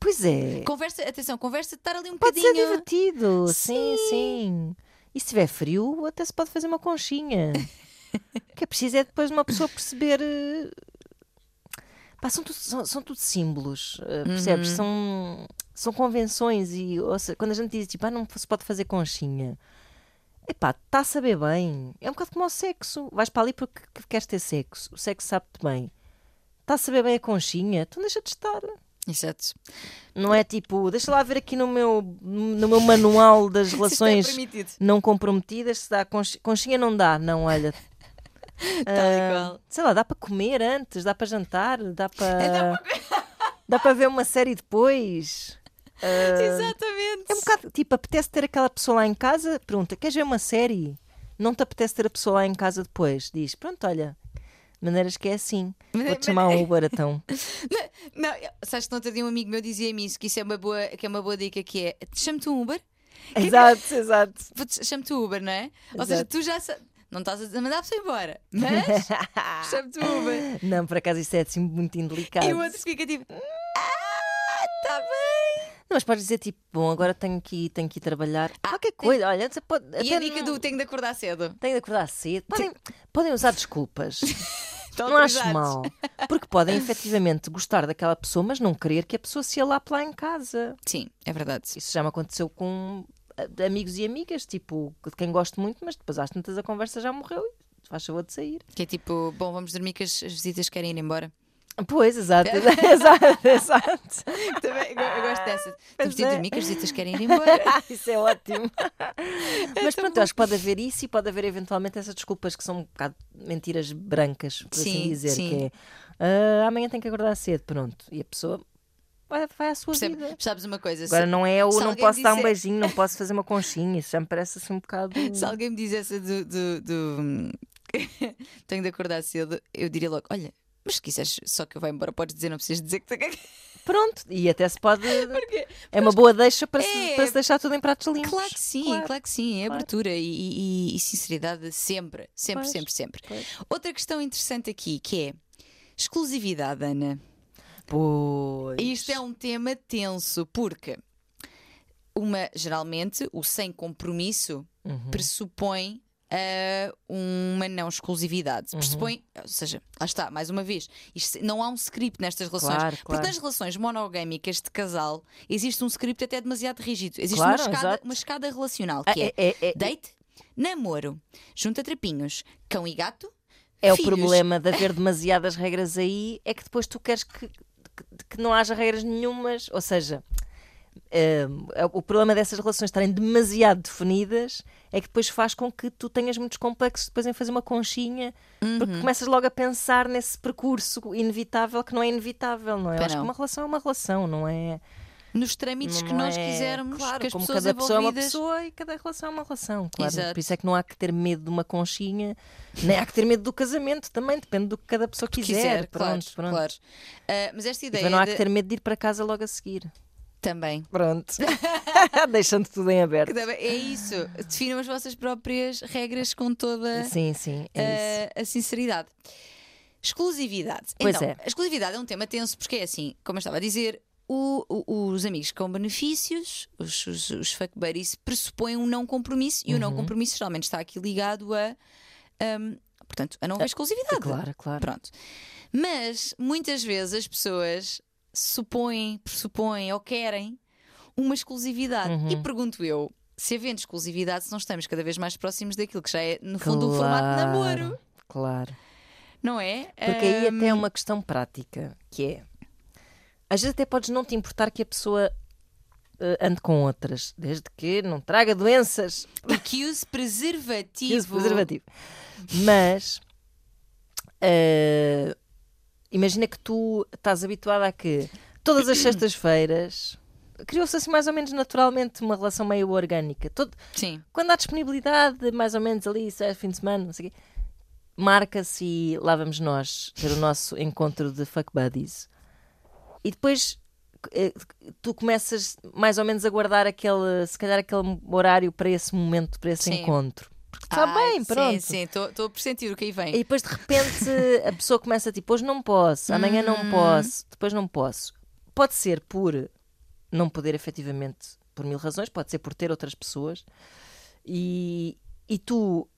Pois é. Conversa de estar ali um bocadinho. Pode ser divertido, sim. E se tiver frio, até se pode fazer uma conchinha. O que é preciso é depois uma pessoa perceber... Pá, são tudo símbolos, percebes? São convenções e... Ou seja, quando a gente diz, tipo, não se pode fazer conchinha... Epá, está a saber bem. É um bocado como o sexo. Vais para ali porque queres ter sexo. O sexo sabe-te bem. Está a saber bem a conchinha? Então deixa de estar. Exato. Não é tipo, deixa lá ver aqui no meu manual das relações não comprometidas se dá conchinha, não dá. Não, olha. Igual. Sei lá, dá para comer antes, dá para jantar, dá para ver uma série depois. Exatamente. É um bocado tipo, apetece ter aquela pessoa lá em casa? Pergunta, queres ver uma série? Não te apetece ter a pessoa lá em casa depois? Diz, pronto, olha... Maneiras que é assim. Vou-te chamar um Uber, então. Não, sabes que no outro dia um amigo meu dizia-me isso, que isso é uma boa dica, que é: chama-te um Uber. Exato. Chama-te um Uber, não é? Exato. Ou seja, tu já não estás a mandar a pessoa embora, mas chama-te um Uber. Não, por acaso isso é assim muito indelicado. E o outro fica tipo, está bem. Não, mas podes dizer tipo, bom, agora tenho que ir trabalhar. Qualquer coisa, olha, você pode. E a dica do tenho de acordar cedo. Tenho de acordar cedo. Podem usar desculpas. Não acho mal. Porque podem efetivamente gostar daquela pessoa, mas não querer que a pessoa se alape lá em casa. Sim, é verdade. Isso já me aconteceu com amigos e amigas, tipo, de quem gosto muito, mas depois às tantas a conversa já morreu. faz favor de sair. Que é tipo, bom, vamos dormir que as visitas querem ir embora. Pois, exato, exato, exato. Também, eu gosto dessa. Temos de dormir que as visitas querem ir embora. Isso é ótimo. Mas pronto, eu acho que pode haver isso e pode haver eventualmente essas desculpas que são um bocado mentiras brancas, por assim dizer. Sim. Que é, amanhã tem que acordar cedo, pronto. E a pessoa vai à sua vida. Sabes uma coisa? Agora não é o não posso dar um beijinho, não posso fazer uma conchinha, isso já me parece assim um bocado... Se alguém me dissesse do... tenho de acordar cedo, eu diria logo, olha... Mas se quiseres só que eu vá embora, podes dizer, não precisas dizer que te... Pronto, e até se pode. Porque, é uma boa deixa para se deixar tudo em pratos limpos. Claro que sim, claro que sim. É abertura e sinceridade sempre, sempre, pois, sempre. Pois. Outra questão interessante aqui que é exclusividade, Ana. Pois. Isto é um tema tenso, porque geralmente o sem compromisso pressupõe uma não exclusividade. Pressupõe, ou seja, lá está, mais uma vez, isto, não há um script nestas relações. Claro, porque nas relações monogâmicas de casal existe um script até demasiado rígido. Existe uma escada relacional que é date, namoro, junta trapinhos, cão e gato, é filhos. O problema de haver demasiadas regras aí é que depois tu queres que não haja regras nenhumas, ou seja... o problema dessas relações estarem demasiado definidas é que depois faz com que tu tenhas muitos complexos depois em fazer uma conchinha, porque começas logo a pensar nesse percurso inevitável que não é inevitável, não é? Eu acho que uma relação é uma relação, não é? Nos trâmites que nós quisermos, claro, que as como pessoas cada pessoa envolvidas... é uma pessoa e cada relação é uma relação, claro. Exato. Por isso é que não há que ter medo de uma conchinha, nem há que ter medo do casamento também, depende do que cada pessoa quiser. Pronto. Claro. Mas esta ideia também não há que ter medo de ir para casa logo a seguir. Também. Pronto. Deixando tudo em aberto. É isso. Definam as vossas próprias regras com toda a sinceridade. Exclusividade. Pois então, a exclusividade é um tema tenso porque é assim, como eu estava a dizer, os amigos com benefícios, os fuck buddies, pressupõem um não compromisso e o não compromisso geralmente está aqui ligado a não haver exclusividade. Claro. Pronto. Mas muitas vezes as pessoas pressupõem ou querem uma exclusividade. E pergunto eu, se havendo exclusividade, se não estamos cada vez mais próximos daquilo que já é, no fundo, um formato de namoro. Claro. Não é? Porque aí até é uma questão prática, que é... Às vezes até podes não te importar que a pessoa ande com outras, desde que não traga doenças. E que use preservativo. Mas... imagina que tu estás habituada a que todas as sextas-feiras criou-se assim mais ou menos naturalmente uma relação meio orgânica. Sim. Quando há disponibilidade, mais ou menos ali, fim de semana, não sei o quê, marca-se e lá vamos nós ter o nosso encontro de fuck buddies. E depois tu começas mais ou menos a guardar aquele horário para esse momento, para esse encontro. Está bem, pronto. Sim, estou a pressentir o que aí vem. E depois de repente a pessoa começa tipo, hoje não posso, amanhã não posso, depois não posso. Pode ser por não poder efetivamente por mil razões, pode ser por ter outras pessoas. E tu,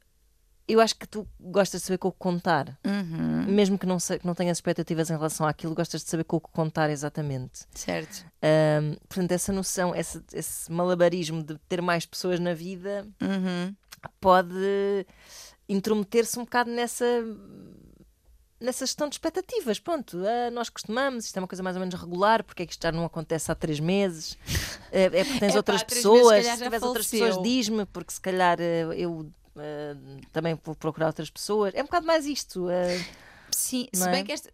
eu acho que tu gostas de saber com o que contar. Mesmo que não tenhas expectativas em relação àquilo, gostas de saber com o que contar exatamente. Certo. Portanto, essa noção, esse malabarismo de ter mais pessoas na vida... pode intrometer-se um bocado nessa gestão de expectativas. Pronto, nós costumamos, isto é uma coisa mais ou menos regular, porque é que isto já não acontece há 3 meses? É porque tens outras pessoas, se tiveres outras pessoas diz-me, porque se calhar eu também vou procurar outras pessoas. É um bocado mais isto. Sim,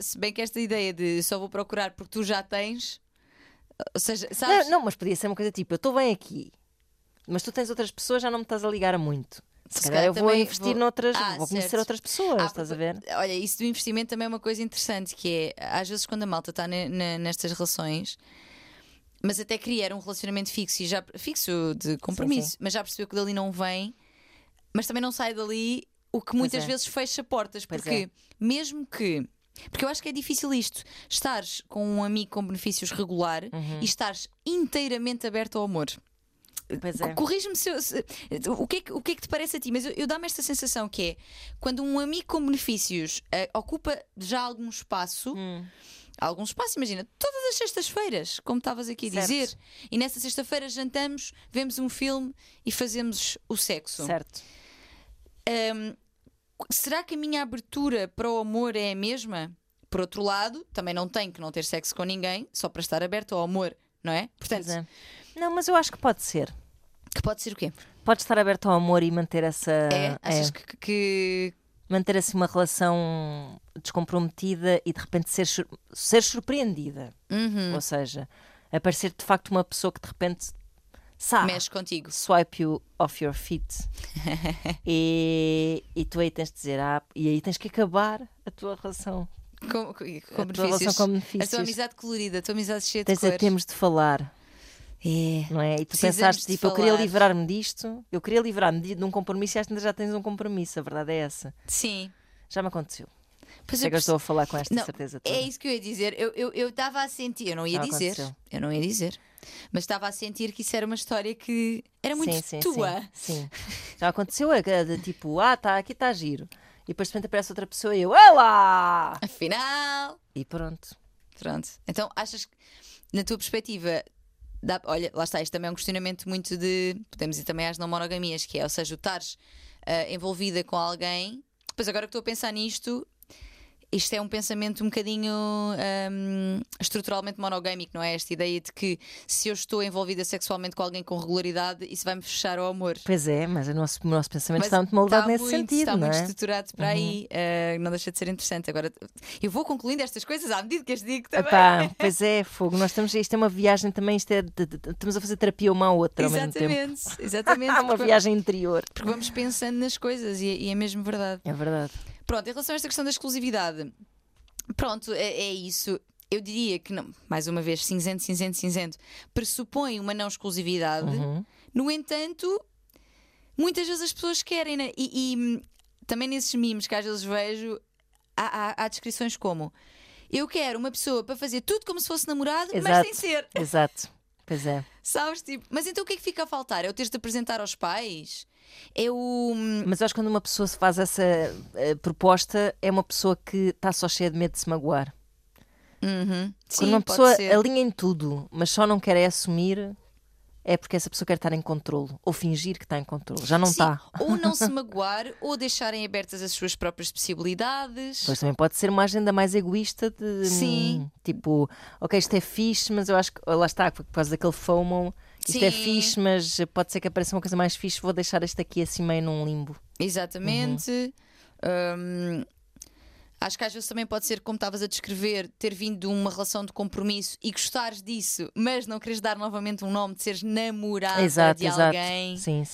se bem que esta ideia de só vou procurar porque tu já tens, ou seja, sabes... Não, mas podia ser uma coisa tipo, eu estou bem aqui, mas tu tens outras pessoas, já não me estás a ligar a muito. Se calhar eu vou investir noutras, vou conhecer outras pessoas, estás a ver? Olha, isso do investimento também é uma coisa interessante, que é, às vezes quando a malta está nestas relações, mas até criar um relacionamento fixo de compromisso, mas já percebeu que dali não vem, mas também não sai dali, o que muitas vezes fecha portas, porque mesmo que... Porque eu acho que é difícil isto, estares com um amigo com benefícios regular e estares inteiramente aberto ao amor. Corrige-me o que é que te parece a ti, mas eu dá-me esta sensação que é quando um amigo com benefícios ocupa já algum espaço, imagina, todas as sextas-feiras, como estavas aqui a dizer, e nessa sexta-feira jantamos, vemos um filme e fazemos o sexo. Certo. será que a minha abertura para o amor é a mesma? Por outro lado, também não tenho que não ter sexo com ninguém só para estar aberto ao amor, não é? Portanto, é. Não, mas eu acho que pode ser. Que pode ser o quê? Pode estar aberto ao amor e manter essa... É? Achas que... Manter assim uma relação descomprometida e de repente ser surpreendida. Uhum. Ou seja, aparecer de facto uma pessoa que de repente... mexe contigo. Swipe you off your feet. e tu aí tens de dizer... e aí tens que acabar a tua relação. Com benefícios. A tua amizade colorida, a tua amizade cheia de cores. Temos de falar. É. Não é? E tu pensaste, tipo, eu queria livrar-me disto, eu queria livrar-me de um compromisso e ainda já tens um compromisso, a verdade é essa. Sim. Já me aconteceu. Pois eu estou a falar com esta certeza toda. É isso que eu ia dizer. Eu estava a sentir, eu não ia dizer, mas estava a sentir que isso era uma história que era muito tua. Sim. Já aconteceu, tipo, aqui está giro. E depois de repente aparece outra pessoa e eu, olá! Afinal! E pronto. Então achas que, na tua perspectiva, olha, lá está, isto também é um questionamento muito de... Podemos ir também às não monogamias, que é, ou seja, estares envolvida com alguém. Pois agora que estou a pensar nisto, isto é um pensamento um bocadinho estruturalmente monogâmico, não é? Esta ideia de que se eu estou envolvida sexualmente com alguém com regularidade, isso vai-me fechar ao amor. Pois é, mas o nosso pensamento está muito moldado nesse sentido, não é? Está muito estruturado para aí, não deixa de ser interessante. Agora, eu vou concluindo estas coisas à medida que as digo também. Epá, pois é, fogo, isto é uma viagem também, estamos a fazer terapia uma à outra ao mesmo tempo. Exatamente. Há uma viagem interior. Porque vamos pensando nas coisas e é mesmo verdade. É verdade. Pronto, em relação a esta questão da exclusividade, pronto, é isso. Eu diria que, não, mais uma vez, cinzento, pressupõe uma não exclusividade. Uhum. No entanto, muitas vezes as pessoas querem, né? E também nesses memes que às vezes vejo, há descrições como: eu quero uma pessoa para fazer tudo como se fosse namorado, exato, mas sem ser. Exato, pois é. Sabes, tipo, mas então o que é que fica a faltar? É o teres de apresentar aos pais? Mas eu acho que quando uma pessoa se faz essa proposta, é uma pessoa que está só cheia de medo de se magoar. Uhum. Sim, quando uma pessoa alinha em tudo, mas só não quer é assumir, é porque essa pessoa quer estar em controlo, ou fingir que está em controlo. Já não está. Ou não se magoar, ou deixarem abertas as suas próprias possibilidades. Pois também pode ser uma agenda mais egoísta de... Sim. Tipo, ok, isto é fixe, mas eu acho que... Lá está, por causa daquele FOMO... Isto é fixe, mas pode ser que apareça uma coisa mais fixe. Vou deixar este aqui assim meio num limbo. Exatamente. Uhum. Acho que às vezes também pode ser, como estavas a descrever, ter vindo de uma relação de compromisso e gostares disso, mas não queres dar novamente um nome, de seres namorada de alguém. Sim.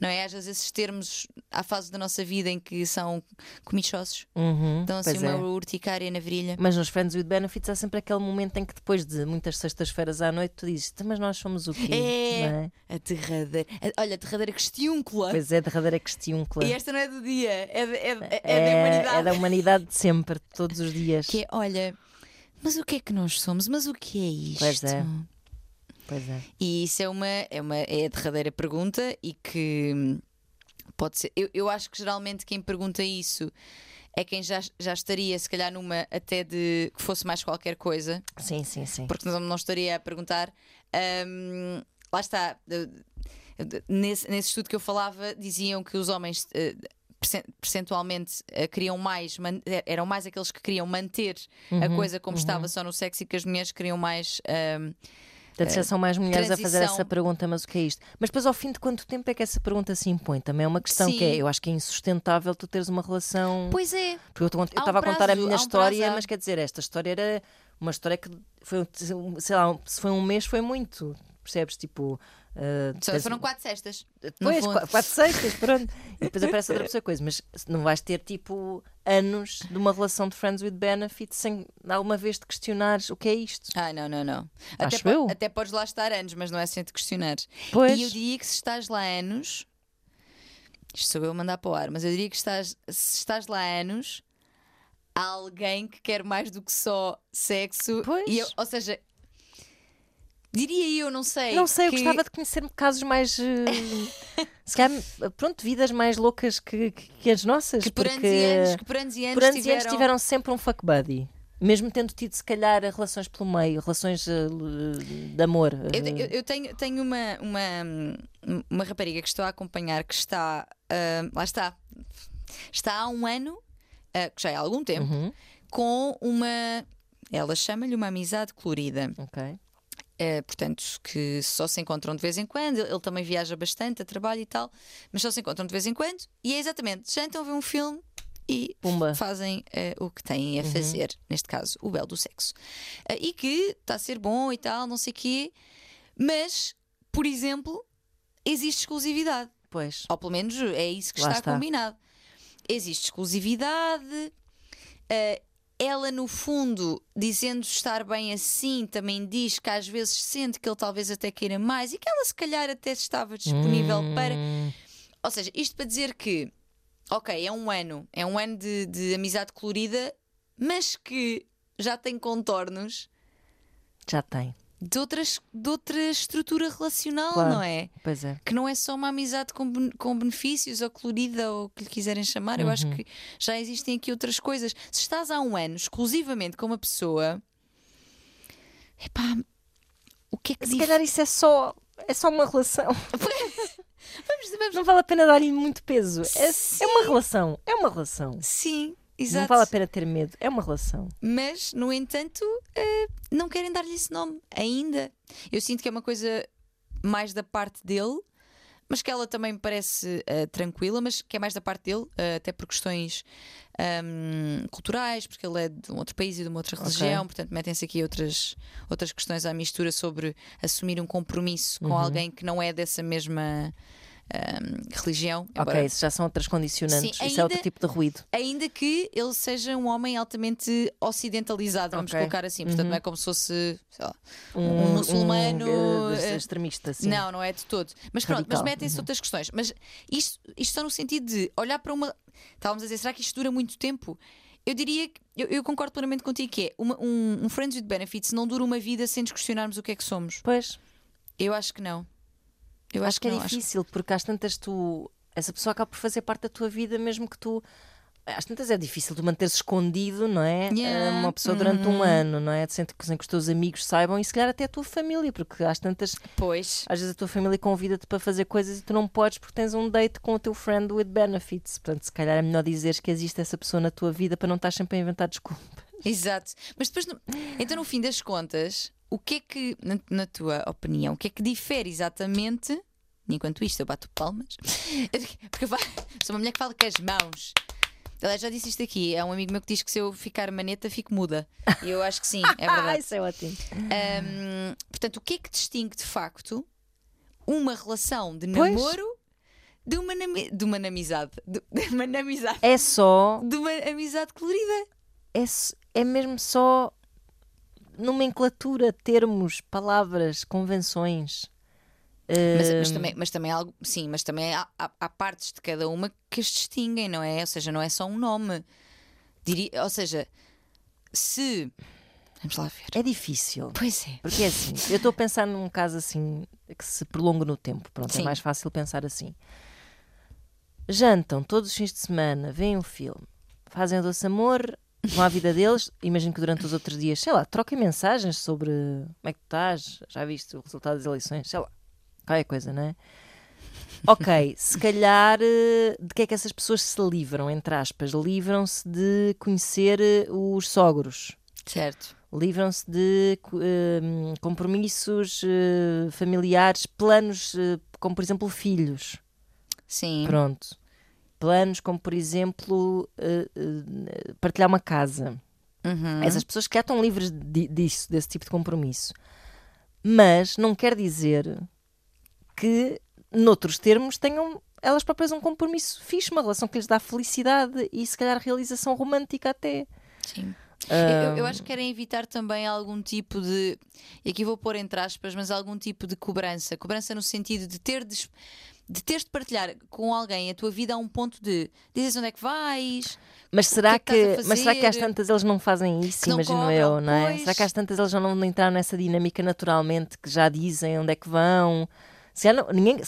Não é? Às vezes esses termos, há fases da nossa vida em que são comichosos. Uhum, dão assim uma urticária na virilha. Mas nos Friends with Benefits há sempre aquele momento em que depois de muitas sextas-feiras à noite tu dizes, mas nós somos o quê? É? A derradeira. Olha, a derradeira questiúncula. Pois é, a derradeira questiúncula. E esta não é do dia, é da humanidade. É da humanidade de sempre, todos os dias. Que é, olha, mas o que é que nós somos? Mas o que é isto? Pois é. E isso é a derradeira pergunta e que pode ser... Eu acho que geralmente quem pergunta isso é quem já estaria, se calhar, numa até de que fosse mais qualquer coisa. Sim. Porque não estaria a perguntar. Lá está. Nesse estudo que eu falava, diziam que os homens... percentualmente eram mais aqueles que queriam manter a coisa como estava só no sexo, e que as mulheres queriam mais. Portanto, são mais mulheres a fazer essa pergunta, mas o que é isto? Mas depois, ao fim de quanto tempo é que essa pergunta se impõe? Também é uma questão. Sim. Que eu acho que é insustentável tu teres uma relação. Pois é. Porque eu estava a contar a minha história, mas quer dizer, esta história era uma história que foi, sei lá, se foi um mês, foi muito. Percebes? Tipo. Foram 4 sextas. Pois, 4 sextas, pronto. E depois aparece outra pessoa, coisa. Mas não vais ter tipo anos de uma relação de Friends with Benefits sem alguma vez te questionares o que é isto. Não. Até podes lá estar anos, mas não é sem te questionar. Pois. E eu diria que se estás lá anos, isto sou eu a mandar para o ar, mas eu diria que se estás lá anos, há alguém que quer mais do que só sexo. Pois. Ou seja, diria eu, não sei. Não sei, eu gostava de conhecer casos mais. Se calhar, pronto, vidas mais loucas que as nossas. Que por anos e anos, tiveram sempre um fuck buddy. Mesmo tendo tido, se calhar, relações pelo meio, relações de amor. Eu tenho uma rapariga que estou a acompanhar que está. Lá está. está há um ano, que já é há algum tempo, com uma... Ela chama-lhe uma amizade colorida. Ok. Portanto, que só se encontram de vez em quando. Ele também viaja bastante a trabalho e tal, mas só se encontram de vez em quando. E é exatamente, jantam, vêem um filme e fazem o que têm a fazer. Neste caso, o belo do sexo. E que está a ser bom e tal, não sei o quê. Mas, por exemplo, existe exclusividade. Pois. Ou pelo menos é isso que está combinado. Existe exclusividade. Ela, no fundo, dizendo estar bem assim, também diz que às vezes sente que ele talvez até queira mais e que ela, se calhar, até estava disponível para... Ou seja, isto para dizer que, ok, é um ano de amizade colorida, mas que já tem contornos. Já tem. De outra estrutura relacional, não é? Pois é. Que não é só uma amizade com benefícios ou colorida ou o que lhe quiserem chamar. Eu acho que já existem aqui outras coisas. Se estás há um ano exclusivamente com uma pessoa, epá, o que é que... Se calhar isso é só uma relação. Vamos. Não vale a pena dar-lhe muito peso. É uma relação. É uma relação. Sim. Exato. Não vale a pena ter medo, é uma relação. Mas, no entanto, não querem dar-lhe esse nome ainda. Eu sinto que é uma coisa mais da parte dele, mas que ela também me parece tranquila, mas que é mais da parte dele, até por questões culturais, porque ele é de um outro país e de uma outra religião. Portanto, metem-se aqui outras questões à mistura sobre assumir um compromisso com alguém que não é dessa mesma... religião. Ok, isso já são outras condicionantes. Sim, ainda, isso é outro tipo de ruído. Ainda que ele seja um homem altamente ocidentalizado, vamos colocar assim. Portanto, não é como se fosse, sei lá, um muçulmano extremista, assim. Não é de todo. Mas radical. Pronto, mas metem-se outras questões. Mas isto só no sentido de olhar para uma... Estávamos a dizer, será que isto dura muito tempo? Eu diria que... Eu concordo plenamente contigo que é um friends with benefits não dura uma vida sem nos questionarmos o que é que somos. Pois. Eu acho que não. Eu acho que é difícil, porque às tantas essa pessoa acaba por fazer parte da tua vida, mesmo que tu... Às tantas é difícil de manter-se escondido, não é? Uma pessoa durante um ano, não é? Sente que os teus amigos saibam e se calhar até a tua família, porque às tantas... Pois. Às vezes a tua família convida-te para fazer coisas e tu não podes porque tens um date com o teu friend with benefits. Portanto, se calhar é melhor dizeres que existe essa pessoa na tua vida para não estar sempre a inventar desculpas. Exato. Mas depois... Então, no fim das contas... O que é que, na tua opinião, o que é que difere exatamente? Enquanto isto eu bato palmas, porque sou uma mulher que fala com as mãos. Aliás, já disse isto aqui. Há um amigo meu que diz que se eu ficar maneta fico muda. E eu acho que sim, é verdade. Isso é ótimo. Portanto, o que é que distingue de facto uma relação de namoro de uma amizade? É só... De uma amizade colorida. É mesmo só... nomenclatura, termos, palavras, convenções. Mas também há algo, sim, mas também há partes de cada uma que as distinguem, não é? Ou seja, não é só um nome. Ou seja, se... Vamos lá ver. É difícil. Pois é. Porque é assim, eu estou a pensar num caso assim, que se prolonga no tempo. Pronto, sim. É mais fácil pensar assim. Jantam todos os fins de semana, veem um filme, fazem o doce amor... Vão à vida deles, imagino que durante os outros dias, sei lá, troquem mensagens sobre como é que tu estás, já viste o resultado das eleições, sei lá, qualquer coisa, não é? Ok, se calhar, de que é que essas pessoas se livram, entre aspas? Livram-se de conhecer os sogros. Certo. Livram-se de compromissos familiares, planos, como por exemplo filhos. Sim. Pronto. Planos como, por exemplo, partilhar uma casa. Essas pessoas que já estão livres disso, desse tipo de compromisso. Mas não quer dizer que, noutros termos, tenham elas próprias um compromisso fixe, uma relação que lhes dá felicidade e, se calhar, realização romântica até. Sim. Eu acho que querem evitar também algum tipo de... E aqui vou pôr entre aspas, mas algum tipo de cobrança. Cobrança no sentido de teres de partilhar com alguém a tua vida a um ponto de dizes onde é que vais, mas será que às tantas eles não fazem isso, imagino eu, não é? Será que às tantas eles já não entraram nessa dinâmica naturalmente, que já dizem onde é que vão? Se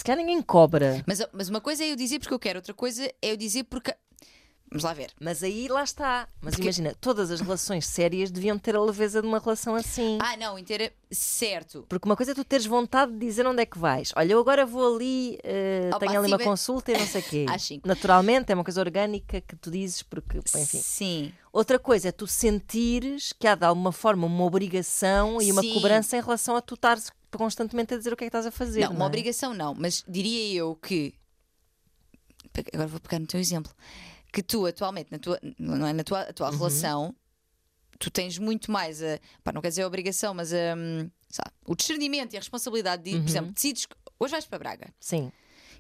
calhar ninguém cobra. Mas uma coisa é eu dizer porque eu quero, outra coisa é eu dizer porque... Vamos lá ver. Mas aí lá está. Mas porque... imagina, todas as relações sérias deviam ter a leveza de uma relação assim. Ah, não, inteira. Certo. Porque uma coisa é tu teres vontade de dizer onde é que vais. Olha, eu agora vou ali, tenho ali uma consulta e não sei o quê. Naturalmente, é uma coisa orgânica que tu dizes porque, enfim. Sim. Outra coisa é tu sentires que há de alguma forma uma obrigação e uma sim. cobrança em relação a tu estares constantemente a dizer o que é que estás a fazer. Não, não uma é? Obrigação não, mas diria eu que... Agora vou pegar no teu exemplo. Que tu atualmente, na tua uhum. relação, tu tens muito mais a, pá, não quer dizer a obrigação, mas a, sabe, o discernimento e a responsabilidade de, uhum. por exemplo, decides que hoje vais para Braga. Sim.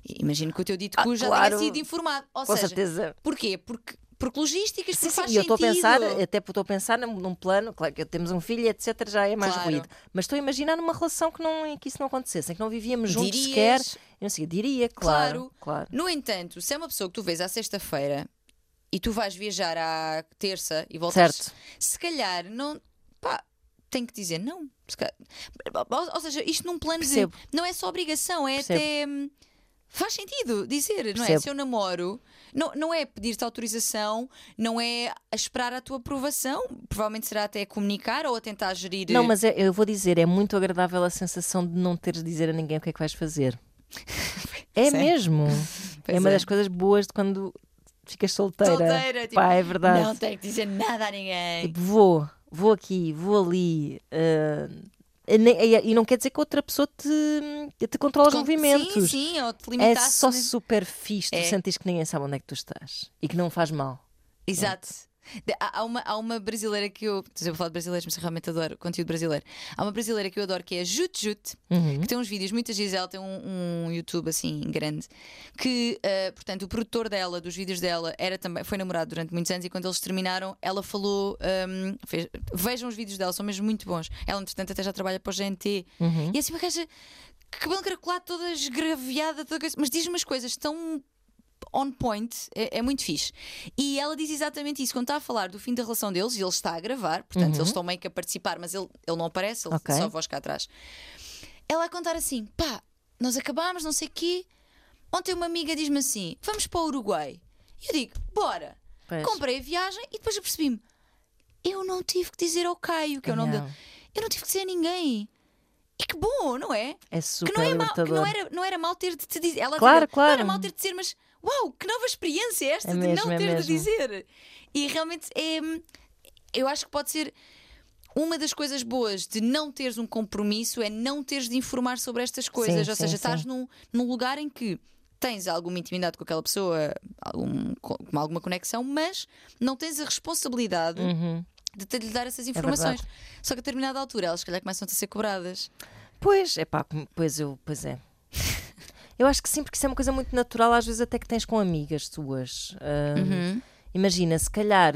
E imagino que o teu dito cujo claro. Já tenha sido informado. Ou com seja, certeza. Porquê? Porque logísticas, sim, faz sim, sentido. Eu estou a pensar, até estou a pensar num plano, claro que temos um filho, etc, já é mais claro. Ruído. Mas estou a imaginar numa relação que não, em que isso não acontecesse, em que não vivíamos juntos dirias, sequer. Eu não sei, diria, claro. No entanto, se é uma pessoa que tu vês à sexta-feira e tu vais viajar à terça e voltas, certo. Se calhar não, pá, tenho que dizer não. Se calhar, ou seja, isto num plano percebo. De não é só obrigação, é percebo. Até faz sentido dizer, percebo. Não é? Se eu namoro, não é pedir-te autorização, não é esperar a tua aprovação, provavelmente será até comunicar ou a tentar gerir. Não, mas eu vou dizer, é muito agradável a sensação de não teres de dizer a ninguém o que é que vais fazer. É sim. mesmo. Pois é uma das coisas boas de quando ficas solteira. Tipo, pá, é verdade. Não tenho que dizer nada a ninguém. Tipo, vou aqui, vou ali. E não quer dizer que outra pessoa te controle os movimentos. Sim, ou te limitasse. É só super fixe. Tu sentes que ninguém sabe onde é que tu estás e que não faz mal. Exato. Há uma brasileira que eu... Estou a falar de brasileiros, mas realmente adoro conteúdo brasileiro. Há uma brasileira que eu adoro, que é a Jut, uhum. que tem uns vídeos, muitas vezes ela tem um YouTube assim grande, que, portanto, o produtor dela, dos vídeos dela, foi namorado durante muitos anos e quando eles terminaram, ela falou... vejam os vídeos dela, são mesmo muito bons. Ela, entretanto, até já trabalha para o GNT. Uhum. E assim uma gaja, cabelo caracolado, toda esgraviada, mas diz umas coisas tão... on point, é muito fixe. E ela diz exatamente isso, quando está a falar do fim da relação deles, e ele está a gravar, portanto uhum. eles estão meio que a participar, mas ele não aparece, ele okay. só voz cá atrás. Ela a contar assim, pá, nós acabámos, não sei o quê. Ontem uma amiga diz-me assim, vamos para o Uruguai. E eu digo, bora. Pois. Comprei a viagem e depois apercebi-me, eu não tive que dizer ao Caio, que é o nome dele. Eu não tive que dizer a ninguém. E que bom, não é? É super que não é libertador. Mal, que não era mal ter de te dizer. Ela claro, claro. Não era mal ter de dizer, mas... Uau, que nova experiência esta mesmo, de não ter de dizer. E realmente eu acho que pode ser uma das coisas boas de não teres um compromisso, é não teres de informar sobre estas coisas. Sim, ou seja, estás num lugar em que tens alguma intimidade com aquela pessoa, alguma conexão, mas não tens a responsabilidade uhum. de te lhe dar essas informações. Só que a determinada altura elas se calhar começam a ser cobradas. Pois, pois é. Eu acho que sim, porque isso é uma coisa muito natural, às vezes até que tens com amigas tuas. Uhum. Imagina, se calhar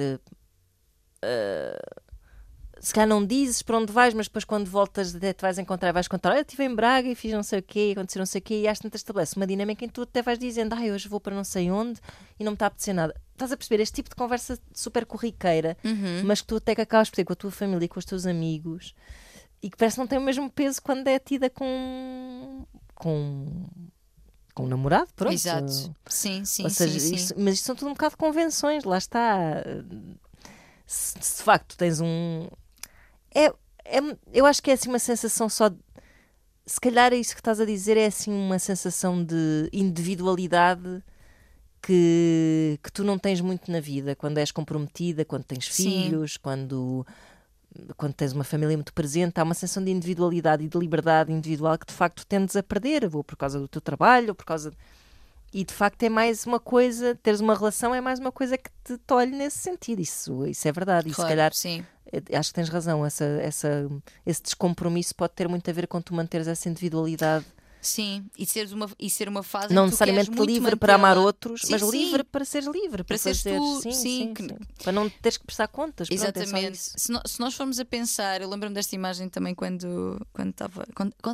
não dizes para onde vais, mas depois quando voltas até te vais encontrar e vais contar, eu estive em Braga e fiz não sei o quê, aconteceu não sei o quê, e às tantas estabelece uma dinâmica em que tu até vais dizendo, hoje vou para não sei onde e não me está a apetecer nada. Estás a perceber este tipo de conversa super corriqueira, uhum. mas que tu até que acabas por ter com a tua família e com os teus amigos e que parece que não tem o mesmo peso quando é tida com um namorado, pronto. Exato. Sim, ou seja, sim. Isto, mas isto são tudo um bocado de convenções, lá está. Se de facto tens um... eu acho que é assim uma sensação só... Se calhar isso que estás a dizer é assim uma sensação de individualidade que tu não tens muito na vida, quando és comprometida, quando tens filhos, quando tens uma família muito presente, há uma sensação de individualidade e de liberdade individual que de facto tendes a perder, ou por causa do teu trabalho, ou por causa... E de facto é mais uma coisa, teres uma relação é mais uma coisa que te tolhe nesse sentido, isso é verdade. E claro, se calhar, sim. Acho que tens razão, esse descompromisso pode ter muito a ver com tu manteres essa individualidade. Sim, e ser uma fase não necessariamente livre para amar outros, sim, mas sim. livre para seres livre, para seres tu, sim. Para não teres que prestar contas. Exatamente. Se nós formos a pensar, eu lembro-me desta imagem também quando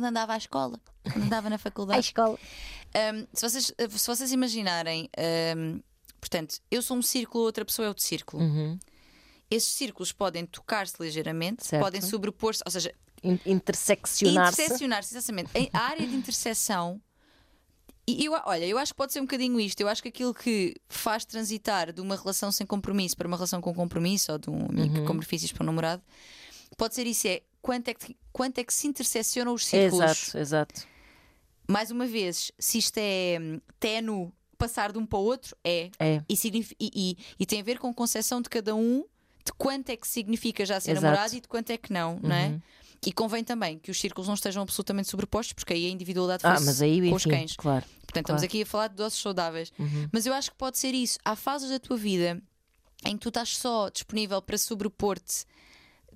andava à escola, quando andava na faculdade. À escola. Se vocês imaginarem, portanto, eu sou um círculo, outra pessoa é outro círculo. Uhum. Esses círculos podem tocar-se ligeiramente, certo. Podem sobrepor-se, ou seja, interseccionar-se, exatamente. A área de interseção E olha, eu acho que pode ser um bocadinho isto. Eu acho que aquilo que faz transitar de uma relação sem compromisso para uma relação com compromisso, ou de um amigo com benefícios para um namorado, pode ser isso, é quanto é que se interseccionam os círculos. Exato, exato. Mais uma vez, se isto é ténue, passar de um para o outro é. E tem a ver com a concepção de cada um de quanto é que significa já ser namorado e de quanto é que não, não é? E convém também que os círculos não estejam absolutamente sobrepostos, porque aí a individualidade faz com os cães. Claro, portanto, estamos aqui a falar de doses saudáveis. Mas eu acho que pode ser isso. Há fases da tua vida em que tu estás só disponível para sobrepor-te.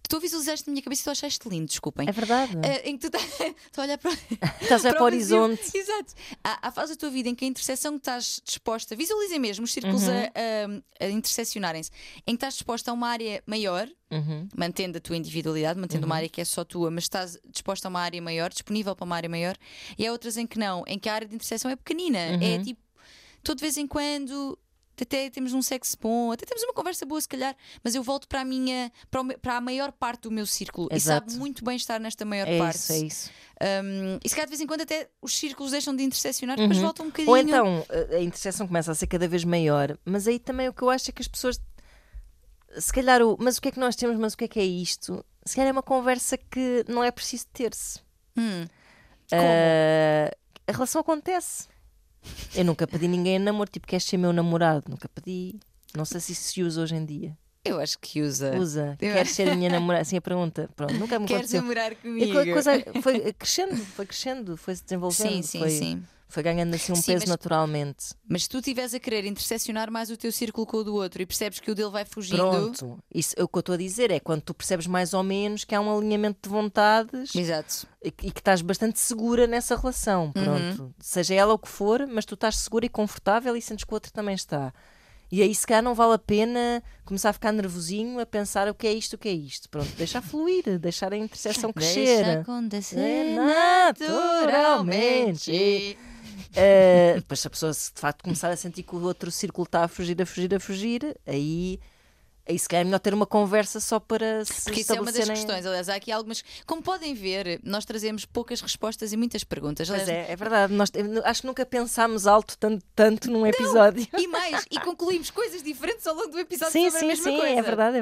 Tu visualizaste na minha cabeça e tu achaste lindo, desculpem. É verdade. Em que tu estás a olhar para para o horizonte. Exato. Há fase da tua vida em que a interseção que estás disposta, visualizem mesmo os círculos a interseccionarem-se, em que estás disposta a uma área maior, mantendo a tua individualidade, mantendo uma área que é só tua, mas estás disposta a uma área maior, disponível para uma área maior, e há outras em que não, em que a área de interseção é pequenina. É tipo, tu de vez em quando. Até temos um sexo bom, até temos uma conversa boa, se calhar, mas eu volto para a minha, para a maior parte do meu círculo. Exato. E sabe muito bem estar nesta maior parte. Isso, é isso. E se calhar de vez em quando até os círculos deixam de interseccionar, depois voltam um bocadinho. Ou então a interseção começa a ser cada vez maior, mas aí também o que eu acho é que as pessoas, se calhar, mas o que é que nós temos, mas o que é isto? Se calhar é uma conversa que não é preciso ter-se. Como? A relação acontece. Eu nunca pedi ninguém a namoro, tipo, queres ser meu namorado? Nunca pedi. Não sei se isso se usa hoje em dia. Eu acho que usa. Usa. Queres ser a minha namorada? Assim a pergunta. Pronto, nunca me queres aconteceu. Namorar comigo? E a coisa foi crescendo, foi se desenvolvendo. Sim. Foi ganhando assim um peso naturalmente. Mas se tu estiveres a querer interseccionar mais o teu círculo com o do outro e percebes que o dele vai fugindo. Pronto. Isso, o que eu estou a dizer é quando tu percebes mais ou menos que há um alinhamento de vontades. Exato. E que estás bastante segura nessa relação. Pronto. Seja ela o que for, mas tu estás segura e confortável e sentes que o outro também está. E aí se calhar não vale a pena começar a ficar nervosinho a pensar o que é isto. Pronto, deixar fluir, deixar a interseção crescer. Deixa acontecer naturalmente. Depois se a pessoa se de facto começar a sentir que o outro círculo está a fugir, aí se calhar é melhor ter uma conversa só para se estabelecerem. Porque isso é uma das questões, aliás, há aqui algumas. Como podem ver, nós trazemos poucas respostas e muitas perguntas. Aliás, pois é verdade, nós acho que nunca pensámos alto tanto num episódio. E mais, e concluímos coisas diferentes ao longo do episódio sobre a mesma coisa. Sim, é verdade.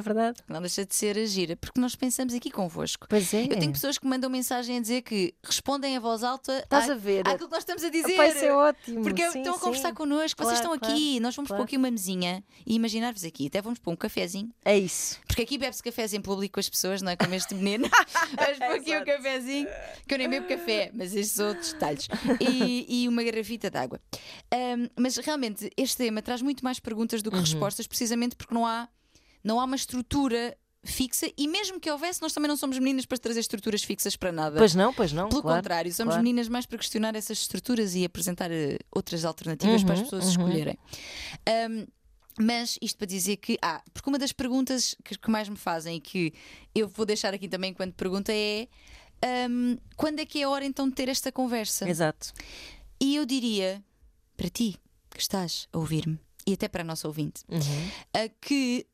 Não deixa de ser a gira, porque nós pensamos aqui convosco. Pois é. Eu tenho pessoas que me mandam mensagem a dizer que respondem a voz alta àquilo que nós estamos a dizer. Vai ser ótimo. Porque estão a conversar connosco, claro, vocês estão aqui, nós vamos pôr aqui uma mesinha e imaginar-vos aqui, até vamos pôr um cafezinho. É isso. Porque aqui bebe-se cafés em público com as pessoas, não é? Como este menino. Mas pôr aqui um cafezinho, que eu nem bebo café, mas estes outros detalhes. E uma garrafita de água. Mas realmente este tema traz muito mais perguntas do que respostas, precisamente porque não há uma estrutura fixa, e mesmo que houvesse, nós também não somos meninas para trazer estruturas fixas para nada. Pois não. Pelo contrário, somos meninas mais para questionar essas estruturas e apresentar outras alternativas para as pessoas escolherem. Mas isto para dizer que, porque uma das perguntas que mais me fazem e que eu vou deixar aqui também enquanto pergunta é quando é que é a hora então de ter esta conversa? Exato. E eu diria, para ti que estás a ouvir-me e até para a nossa ouvinte, que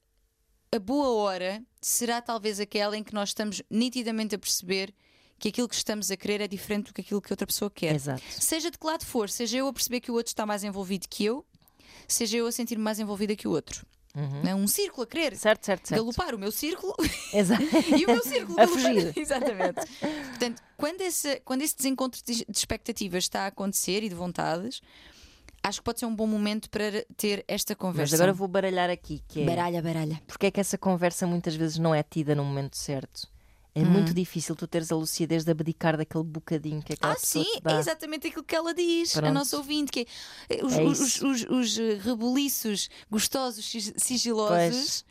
a boa hora será talvez aquela em que nós estamos nitidamente a perceber que aquilo que estamos a querer é diferente do que aquilo que outra pessoa quer. Exato. Seja de que lado for, seja eu a perceber que o outro está mais envolvido que eu, seja eu a sentir-me mais envolvida que o outro. Não é um círculo a querer certo. Galopar o meu círculo e o meu círculo a fugir. Exatamente. Portanto, quando esse desencontro de expectativas está a acontecer e de vontades, acho que pode ser um bom momento para ter esta conversa. Mas agora vou baralhar aqui, que é... Baralha. Porque é que essa conversa muitas vezes não é tida no momento certo? É muito difícil tu teres a lucidez de abdicar daquele bocadinho que aquela pessoa te dá. É exatamente aquilo que ela diz, a nossa ouvinte, que é os rebuliços gostosos, sigilosos,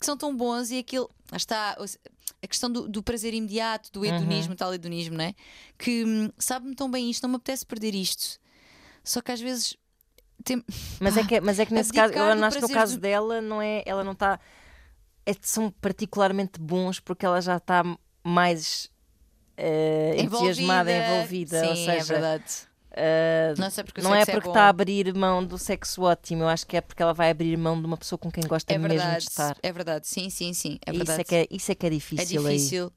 que são tão bons, e aquilo... Lá está a questão do prazer imediato, do hedonismo, tal hedonismo, não é? Que sabe-me tão bem isto, não me apetece perder isto. Só que às vezes... Mas é que nesse caso, eu acho que no caso dela, não é, ela não está... São particularmente bons porque ela já está mais envolvida. Sim, ou seja, é verdade. Não é porque está a abrir mão do sexo ótimo, eu acho que é porque ela vai abrir mão de uma pessoa com quem gosta mesmo de estar. É verdade, sim. É verdade. Isso é que é difícil. É difícil. Aí.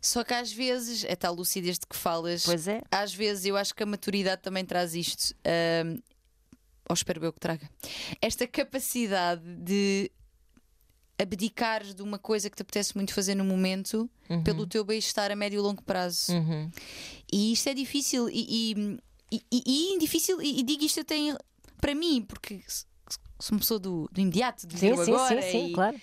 Só que às vezes, é tal lucidez de que falas. Pois é. Às vezes eu acho que a maturidade também traz isto. Ou espero eu que traga. Esta capacidade de abdicares de uma coisa que te apetece muito fazer no momento, uhum, pelo teu bem-estar a médio e longo prazo. Uhum. E isto é difícil. E difícil, e digo isto até para mim, porque sou uma pessoa do imediato, do sim, sim, agora. Sim, claro.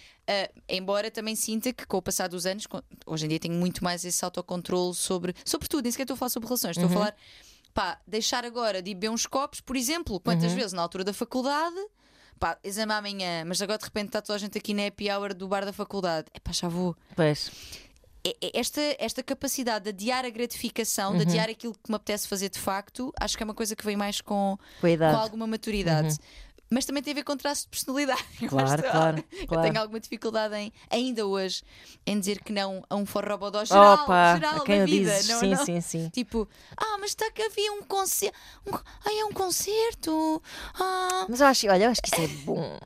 Embora também sinta que com o passar dos anos, hoje em dia tenho muito mais esse autocontrole sobre tudo, nem sequer estou a falar sobre relações, estou a falar, pá, deixar agora de beber uns copos, por exemplo, quantas vezes na altura da faculdade, pá, exame amanhã, mas agora de repente está toda a gente aqui na happy hour do bar da faculdade, é pá, já vou. Pois. Esta capacidade de adiar a gratificação, de adiar aquilo que me apetece fazer de facto, acho que é uma coisa que vem mais com alguma maturidade. Mas também tem a ver com traços de personalidade. Claro, claro. Eu tenho alguma dificuldade ainda hoje em dizer que não a um forrobodó geral, geral a quem da vida. Dizes, não, sim, não. Sim, sim. Tipo, mas está que havia um concerto. Ai, é um concerto. Mas eu acho que isso é bom.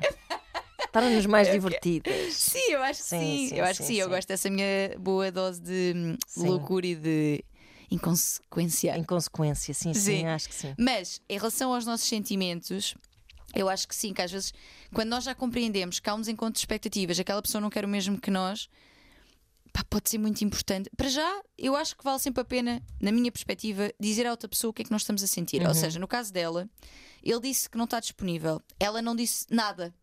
Estarmos mais divertidas. Sim, eu acho que sim. Eu acho que sim. Eu gosto dessa minha boa dose de loucura e de inconsequência. Inconsequência, sim, acho que sim. Mas em relação aos nossos sentimentos, eu acho que sim, que às vezes, quando nós já compreendemos que há um desencontro de expectativas, aquela pessoa não quer o mesmo que nós, pá, pode ser muito importante. Para já, eu acho que vale sempre a pena, na minha perspectiva, dizer à outra pessoa o que é que nós estamos a sentir. Ou seja, no caso dela, ele disse que não está disponível, ela não disse nada.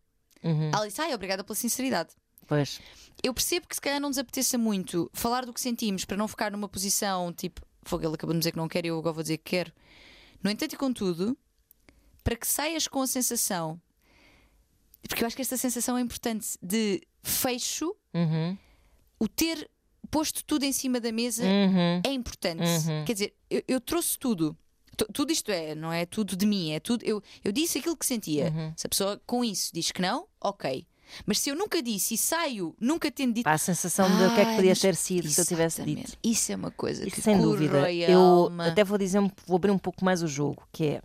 Ela disse, obrigada pela sinceridade. Pois. Eu percebo que se calhar não nos apeteça muito falar do que sentimos para não ficar numa posição tipo, ele acabou de dizer que não quer e eu agora vou dizer que quero. No entanto e contudo, para que saias com a sensação, porque eu acho que esta sensação é importante, de fecho, o ter posto tudo em cima da mesa é importante. Quer dizer, eu trouxe tudo. Tudo isto é, não é tudo de mim, é tudo. Eu disse aquilo que sentia. Se a pessoa com isso diz que não, ok. Mas se eu nunca disse e saio, nunca tendo dito. Há a sensação de o que é que podia ter sido se eu tivesse dito. Isso é uma coisa que sem dúvida. Eu até vou dizer, vou abrir um pouco mais o jogo, que é.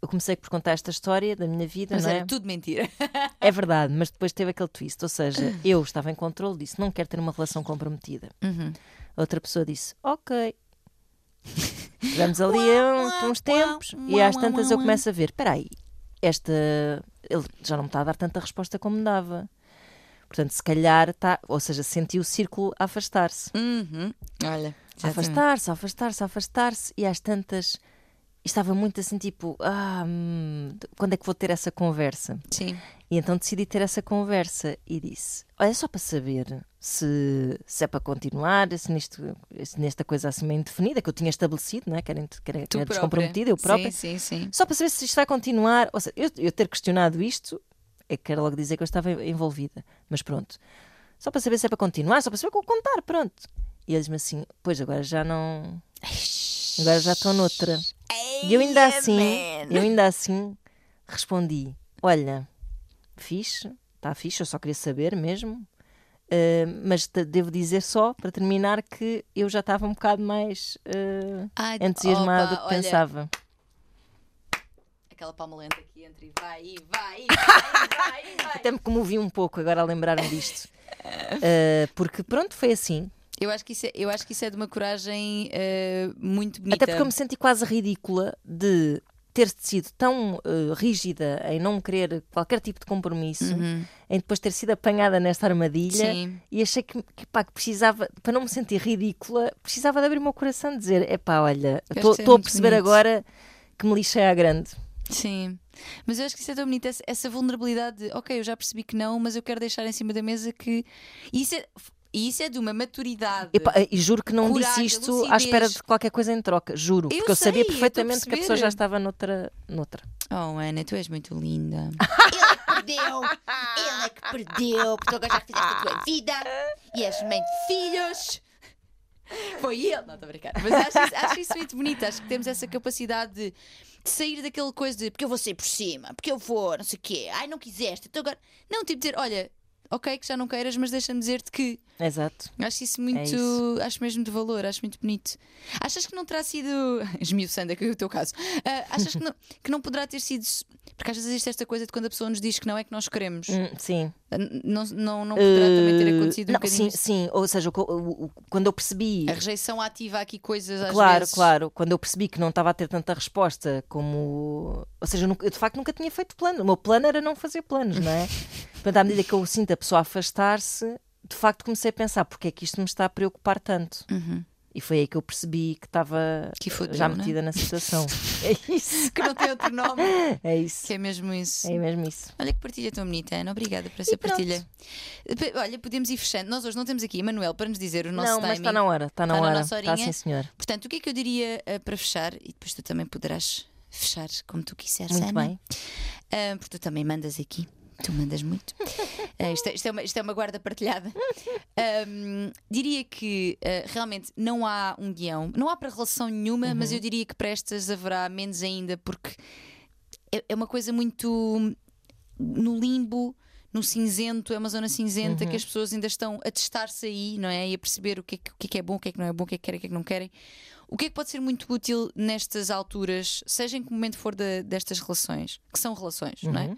Eu comecei por contar esta história da minha vida, mas não é? Era tudo mentira. É verdade, mas depois teve aquele twist. Ou seja, eu estava em controle, disse, não quero ter uma relação comprometida. Outra pessoa disse, ok. Tivemos ali uns tempos e às tantas eu começo a ver, espera aí, ele já não me está a dar tanta resposta como me dava. Portanto, se calhar está, ou seja, senti o círculo a afastar-se. Olha, afastar-se e às tantas estava muito assim tipo, quando é que vou ter essa conversa? Sim. E então decidi ter essa conversa e disse, olha, só para saber se é para continuar, se nesta coisa assim meio indefinida, que eu tinha estabelecido, não é? Que era descomprometida, eu própria. Sim. Só para saber se isto vai continuar. Ou seja, eu ter questionado isto, é que quero logo dizer que eu estava envolvida. Mas pronto. Só para saber se é para continuar, só para saber como contar, pronto. E eles me assim, pois agora já não... Agora já estou noutra. E eu ainda assim respondi, olha... Fixe, está fixe, eu só queria saber mesmo, mas devo dizer só, para terminar, que eu já estava um bocado mais entusiasmada do que pensava. Aquela palma lenta aqui entre e vai. Até me comovi um pouco agora a lembrar-me disto, porque pronto, foi assim. Eu acho que isso é de uma coragem muito bonita. Até porque eu me senti quase ridícula de... ter sido tão rígida em não querer qualquer tipo de compromisso, em depois ter sido apanhada nesta armadilha. Sim. E achei que precisava, para não me sentir ridícula, precisava de abrir o meu coração e dizer, olha, estou a perceber agora que me lixei à grande. Sim, mas eu acho que isso é tão bonito, essa vulnerabilidade de, eu já percebi que não, mas eu quero deixar em cima da mesa que... E isso é de uma maturidade. E juro que não disse isto lucidez. À espera de qualquer coisa em troca. Juro, porque eu sabia perfeitamente que a pessoa já estava noutra. Oh, Ana, tu és muito linda. Ele é que perdeu, porque agora já fizeste a tua vida e és mãe de filhos. Foi ele, não estou a brincar. Mas acho isso muito bonito. Acho que temos essa capacidade de sair daquela coisa de porque eu vou sair por cima, porque eu vou, não sei o quê. Ai, não quiseste, então agora. Não, tipo dizer, olha. Ok, que já não queiras, mas deixa-me dizer-te que... Exato. Acho isso muito... É isso. Acho mesmo de valor, acho muito bonito. Achas que não terá sido... Esmiuçando aqui o teu caso. Achas que não poderá ter sido Porque às vezes existe esta coisa de quando a pessoa nos diz que não é que nós queremos. Sim. Não poderá também ter acontecido um bocadinho. Sim, ou seja, quando eu percebi... A rejeição ativa aqui coisas às vezes. Claro. Quando eu percebi que não estava a ter tanta resposta como... Ou seja, eu de facto nunca tinha feito plano. O meu plano era não fazer planos, não é? Portanto, à medida que eu sinto a pessoa afastar-se, de facto comecei a pensar, porque é que isto me está a preocupar tanto? Uhum. E foi aí que eu percebi que estava já metida na situação. É isso. Que não tem outro nome. É isso. Que é mesmo isso. É mesmo isso. Olha que partilha tão bonita, Ana. Obrigada por essa partilha. Olha, podemos ir fechando. Nós hoje não temos aqui Emanuel para nos dizer o nosso timing. Não, mas está na hora. Está sim, senhor. Portanto, o que é que eu diria para fechar? E depois tu também poderás fechar como tu quiseres, Ana. Muito bem. Porque tu também mandas aqui. Tu mandas muito. Isto é uma guarda partilhada. Diria que realmente não há um guião, não há para relação nenhuma, mas eu diria que para estas haverá menos ainda, porque é uma coisa muito no limbo, no cinzento, é uma zona cinzenta que as pessoas ainda estão a testar-se aí, não é? E a perceber o que é bom, o que é que não é bom, o que é que querem, o que é que não querem. O que é que pode ser muito útil nestas alturas, seja em que momento for destas relações, que são relações, não é?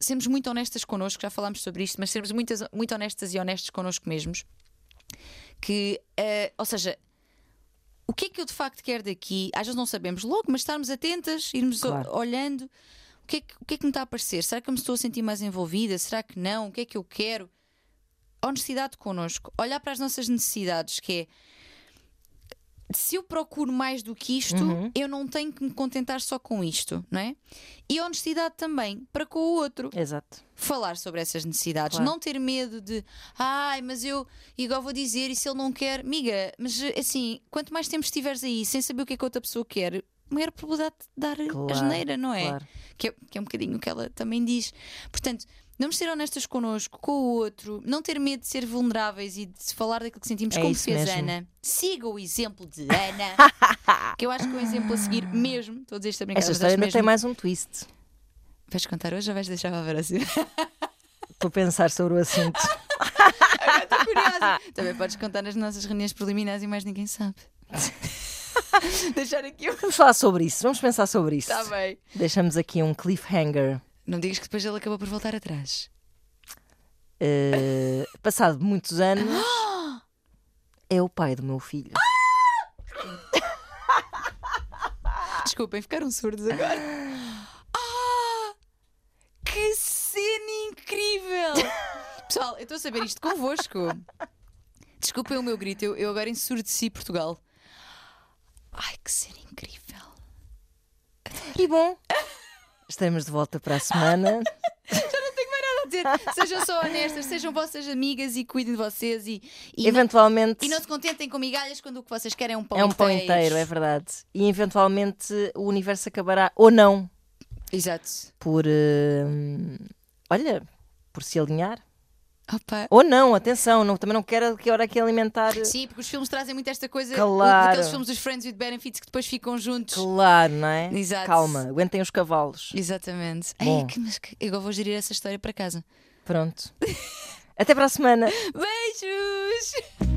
Sermos muito honestas connosco, já falámos sobre isto, mas sermos muito honestas e honestos connosco mesmos. Que, ou seja, o que é que eu de facto quero daqui? Às vezes não sabemos logo, mas estarmos atentas, irmos olhando. O que é que me está a aparecer? Será que eu me estou a sentir mais envolvida? Será que não? O que é que eu quero? Honestidade connosco, olhar para as nossas necessidades, que é: se eu procuro mais do que isto, eu não tenho que me contentar só com isto, não é? E honestidade também para com o outro. Exato. Falar sobre essas necessidades, não ter medo de mas eu igual vou dizer, e se ele não quer, amiga, mas assim, quanto mais tempo estiveres aí sem saber o que é que a outra pessoa quer, maior probabilidade de dar a geneira, não é? Claro. Que é um bocadinho o que ela também diz. Portanto, vamos ser honestas connosco, com o outro, não ter medo de ser vulneráveis e de falar daquilo que sentimos, como fez mesmo. Ana. Siga o exemplo de Ana, que eu acho que é o exemplo a seguir mesmo. Estou a dizer isto a brincar. Esta história ainda tem mais um twist. Vais contar hoje ou vais deixar para ver assim? Estou a pensar sobre o assunto. Estou curiosa. Também podes contar nas nossas reuniões preliminares e mais ninguém sabe. Deixar aqui. Vamos falar sobre isso, vamos pensar sobre isso. Está bem. Deixamos aqui um cliffhanger. Não digas que depois ele acabou por voltar atrás. Passado muitos anos, é o pai do meu filho. Desculpem, ficaram surdos agora. Que cena incrível! Pessoal, eu estou a saber isto convosco. Desculpem o meu grito, eu agora ensurdeci Portugal. Ai, que cena incrível! Adoro. E bom... Estamos de volta para a semana. Já não tenho mais nada a dizer. Sejam só honestas, sejam vossas amigas e cuidem de vocês. E eventualmente. E não se contentem com migalhas quando o que vocês querem é um pão inteiro. É um pão inteiro, é verdade. E eventualmente o universo acabará, ou não. Exato. Por se alinhar. Opa. Ou não, atenção, também não quero que hora aqui alimentar. Sim, porque os filmes trazem muito esta coisa, daqueles filmes dos Friends with Benefits que depois ficam juntos. Claro, não é? Exato. Calma, aguentem os cavalos. Exatamente. Bom. Eu vou gerir essa história para casa. Pronto. Até para a semana. Beijos.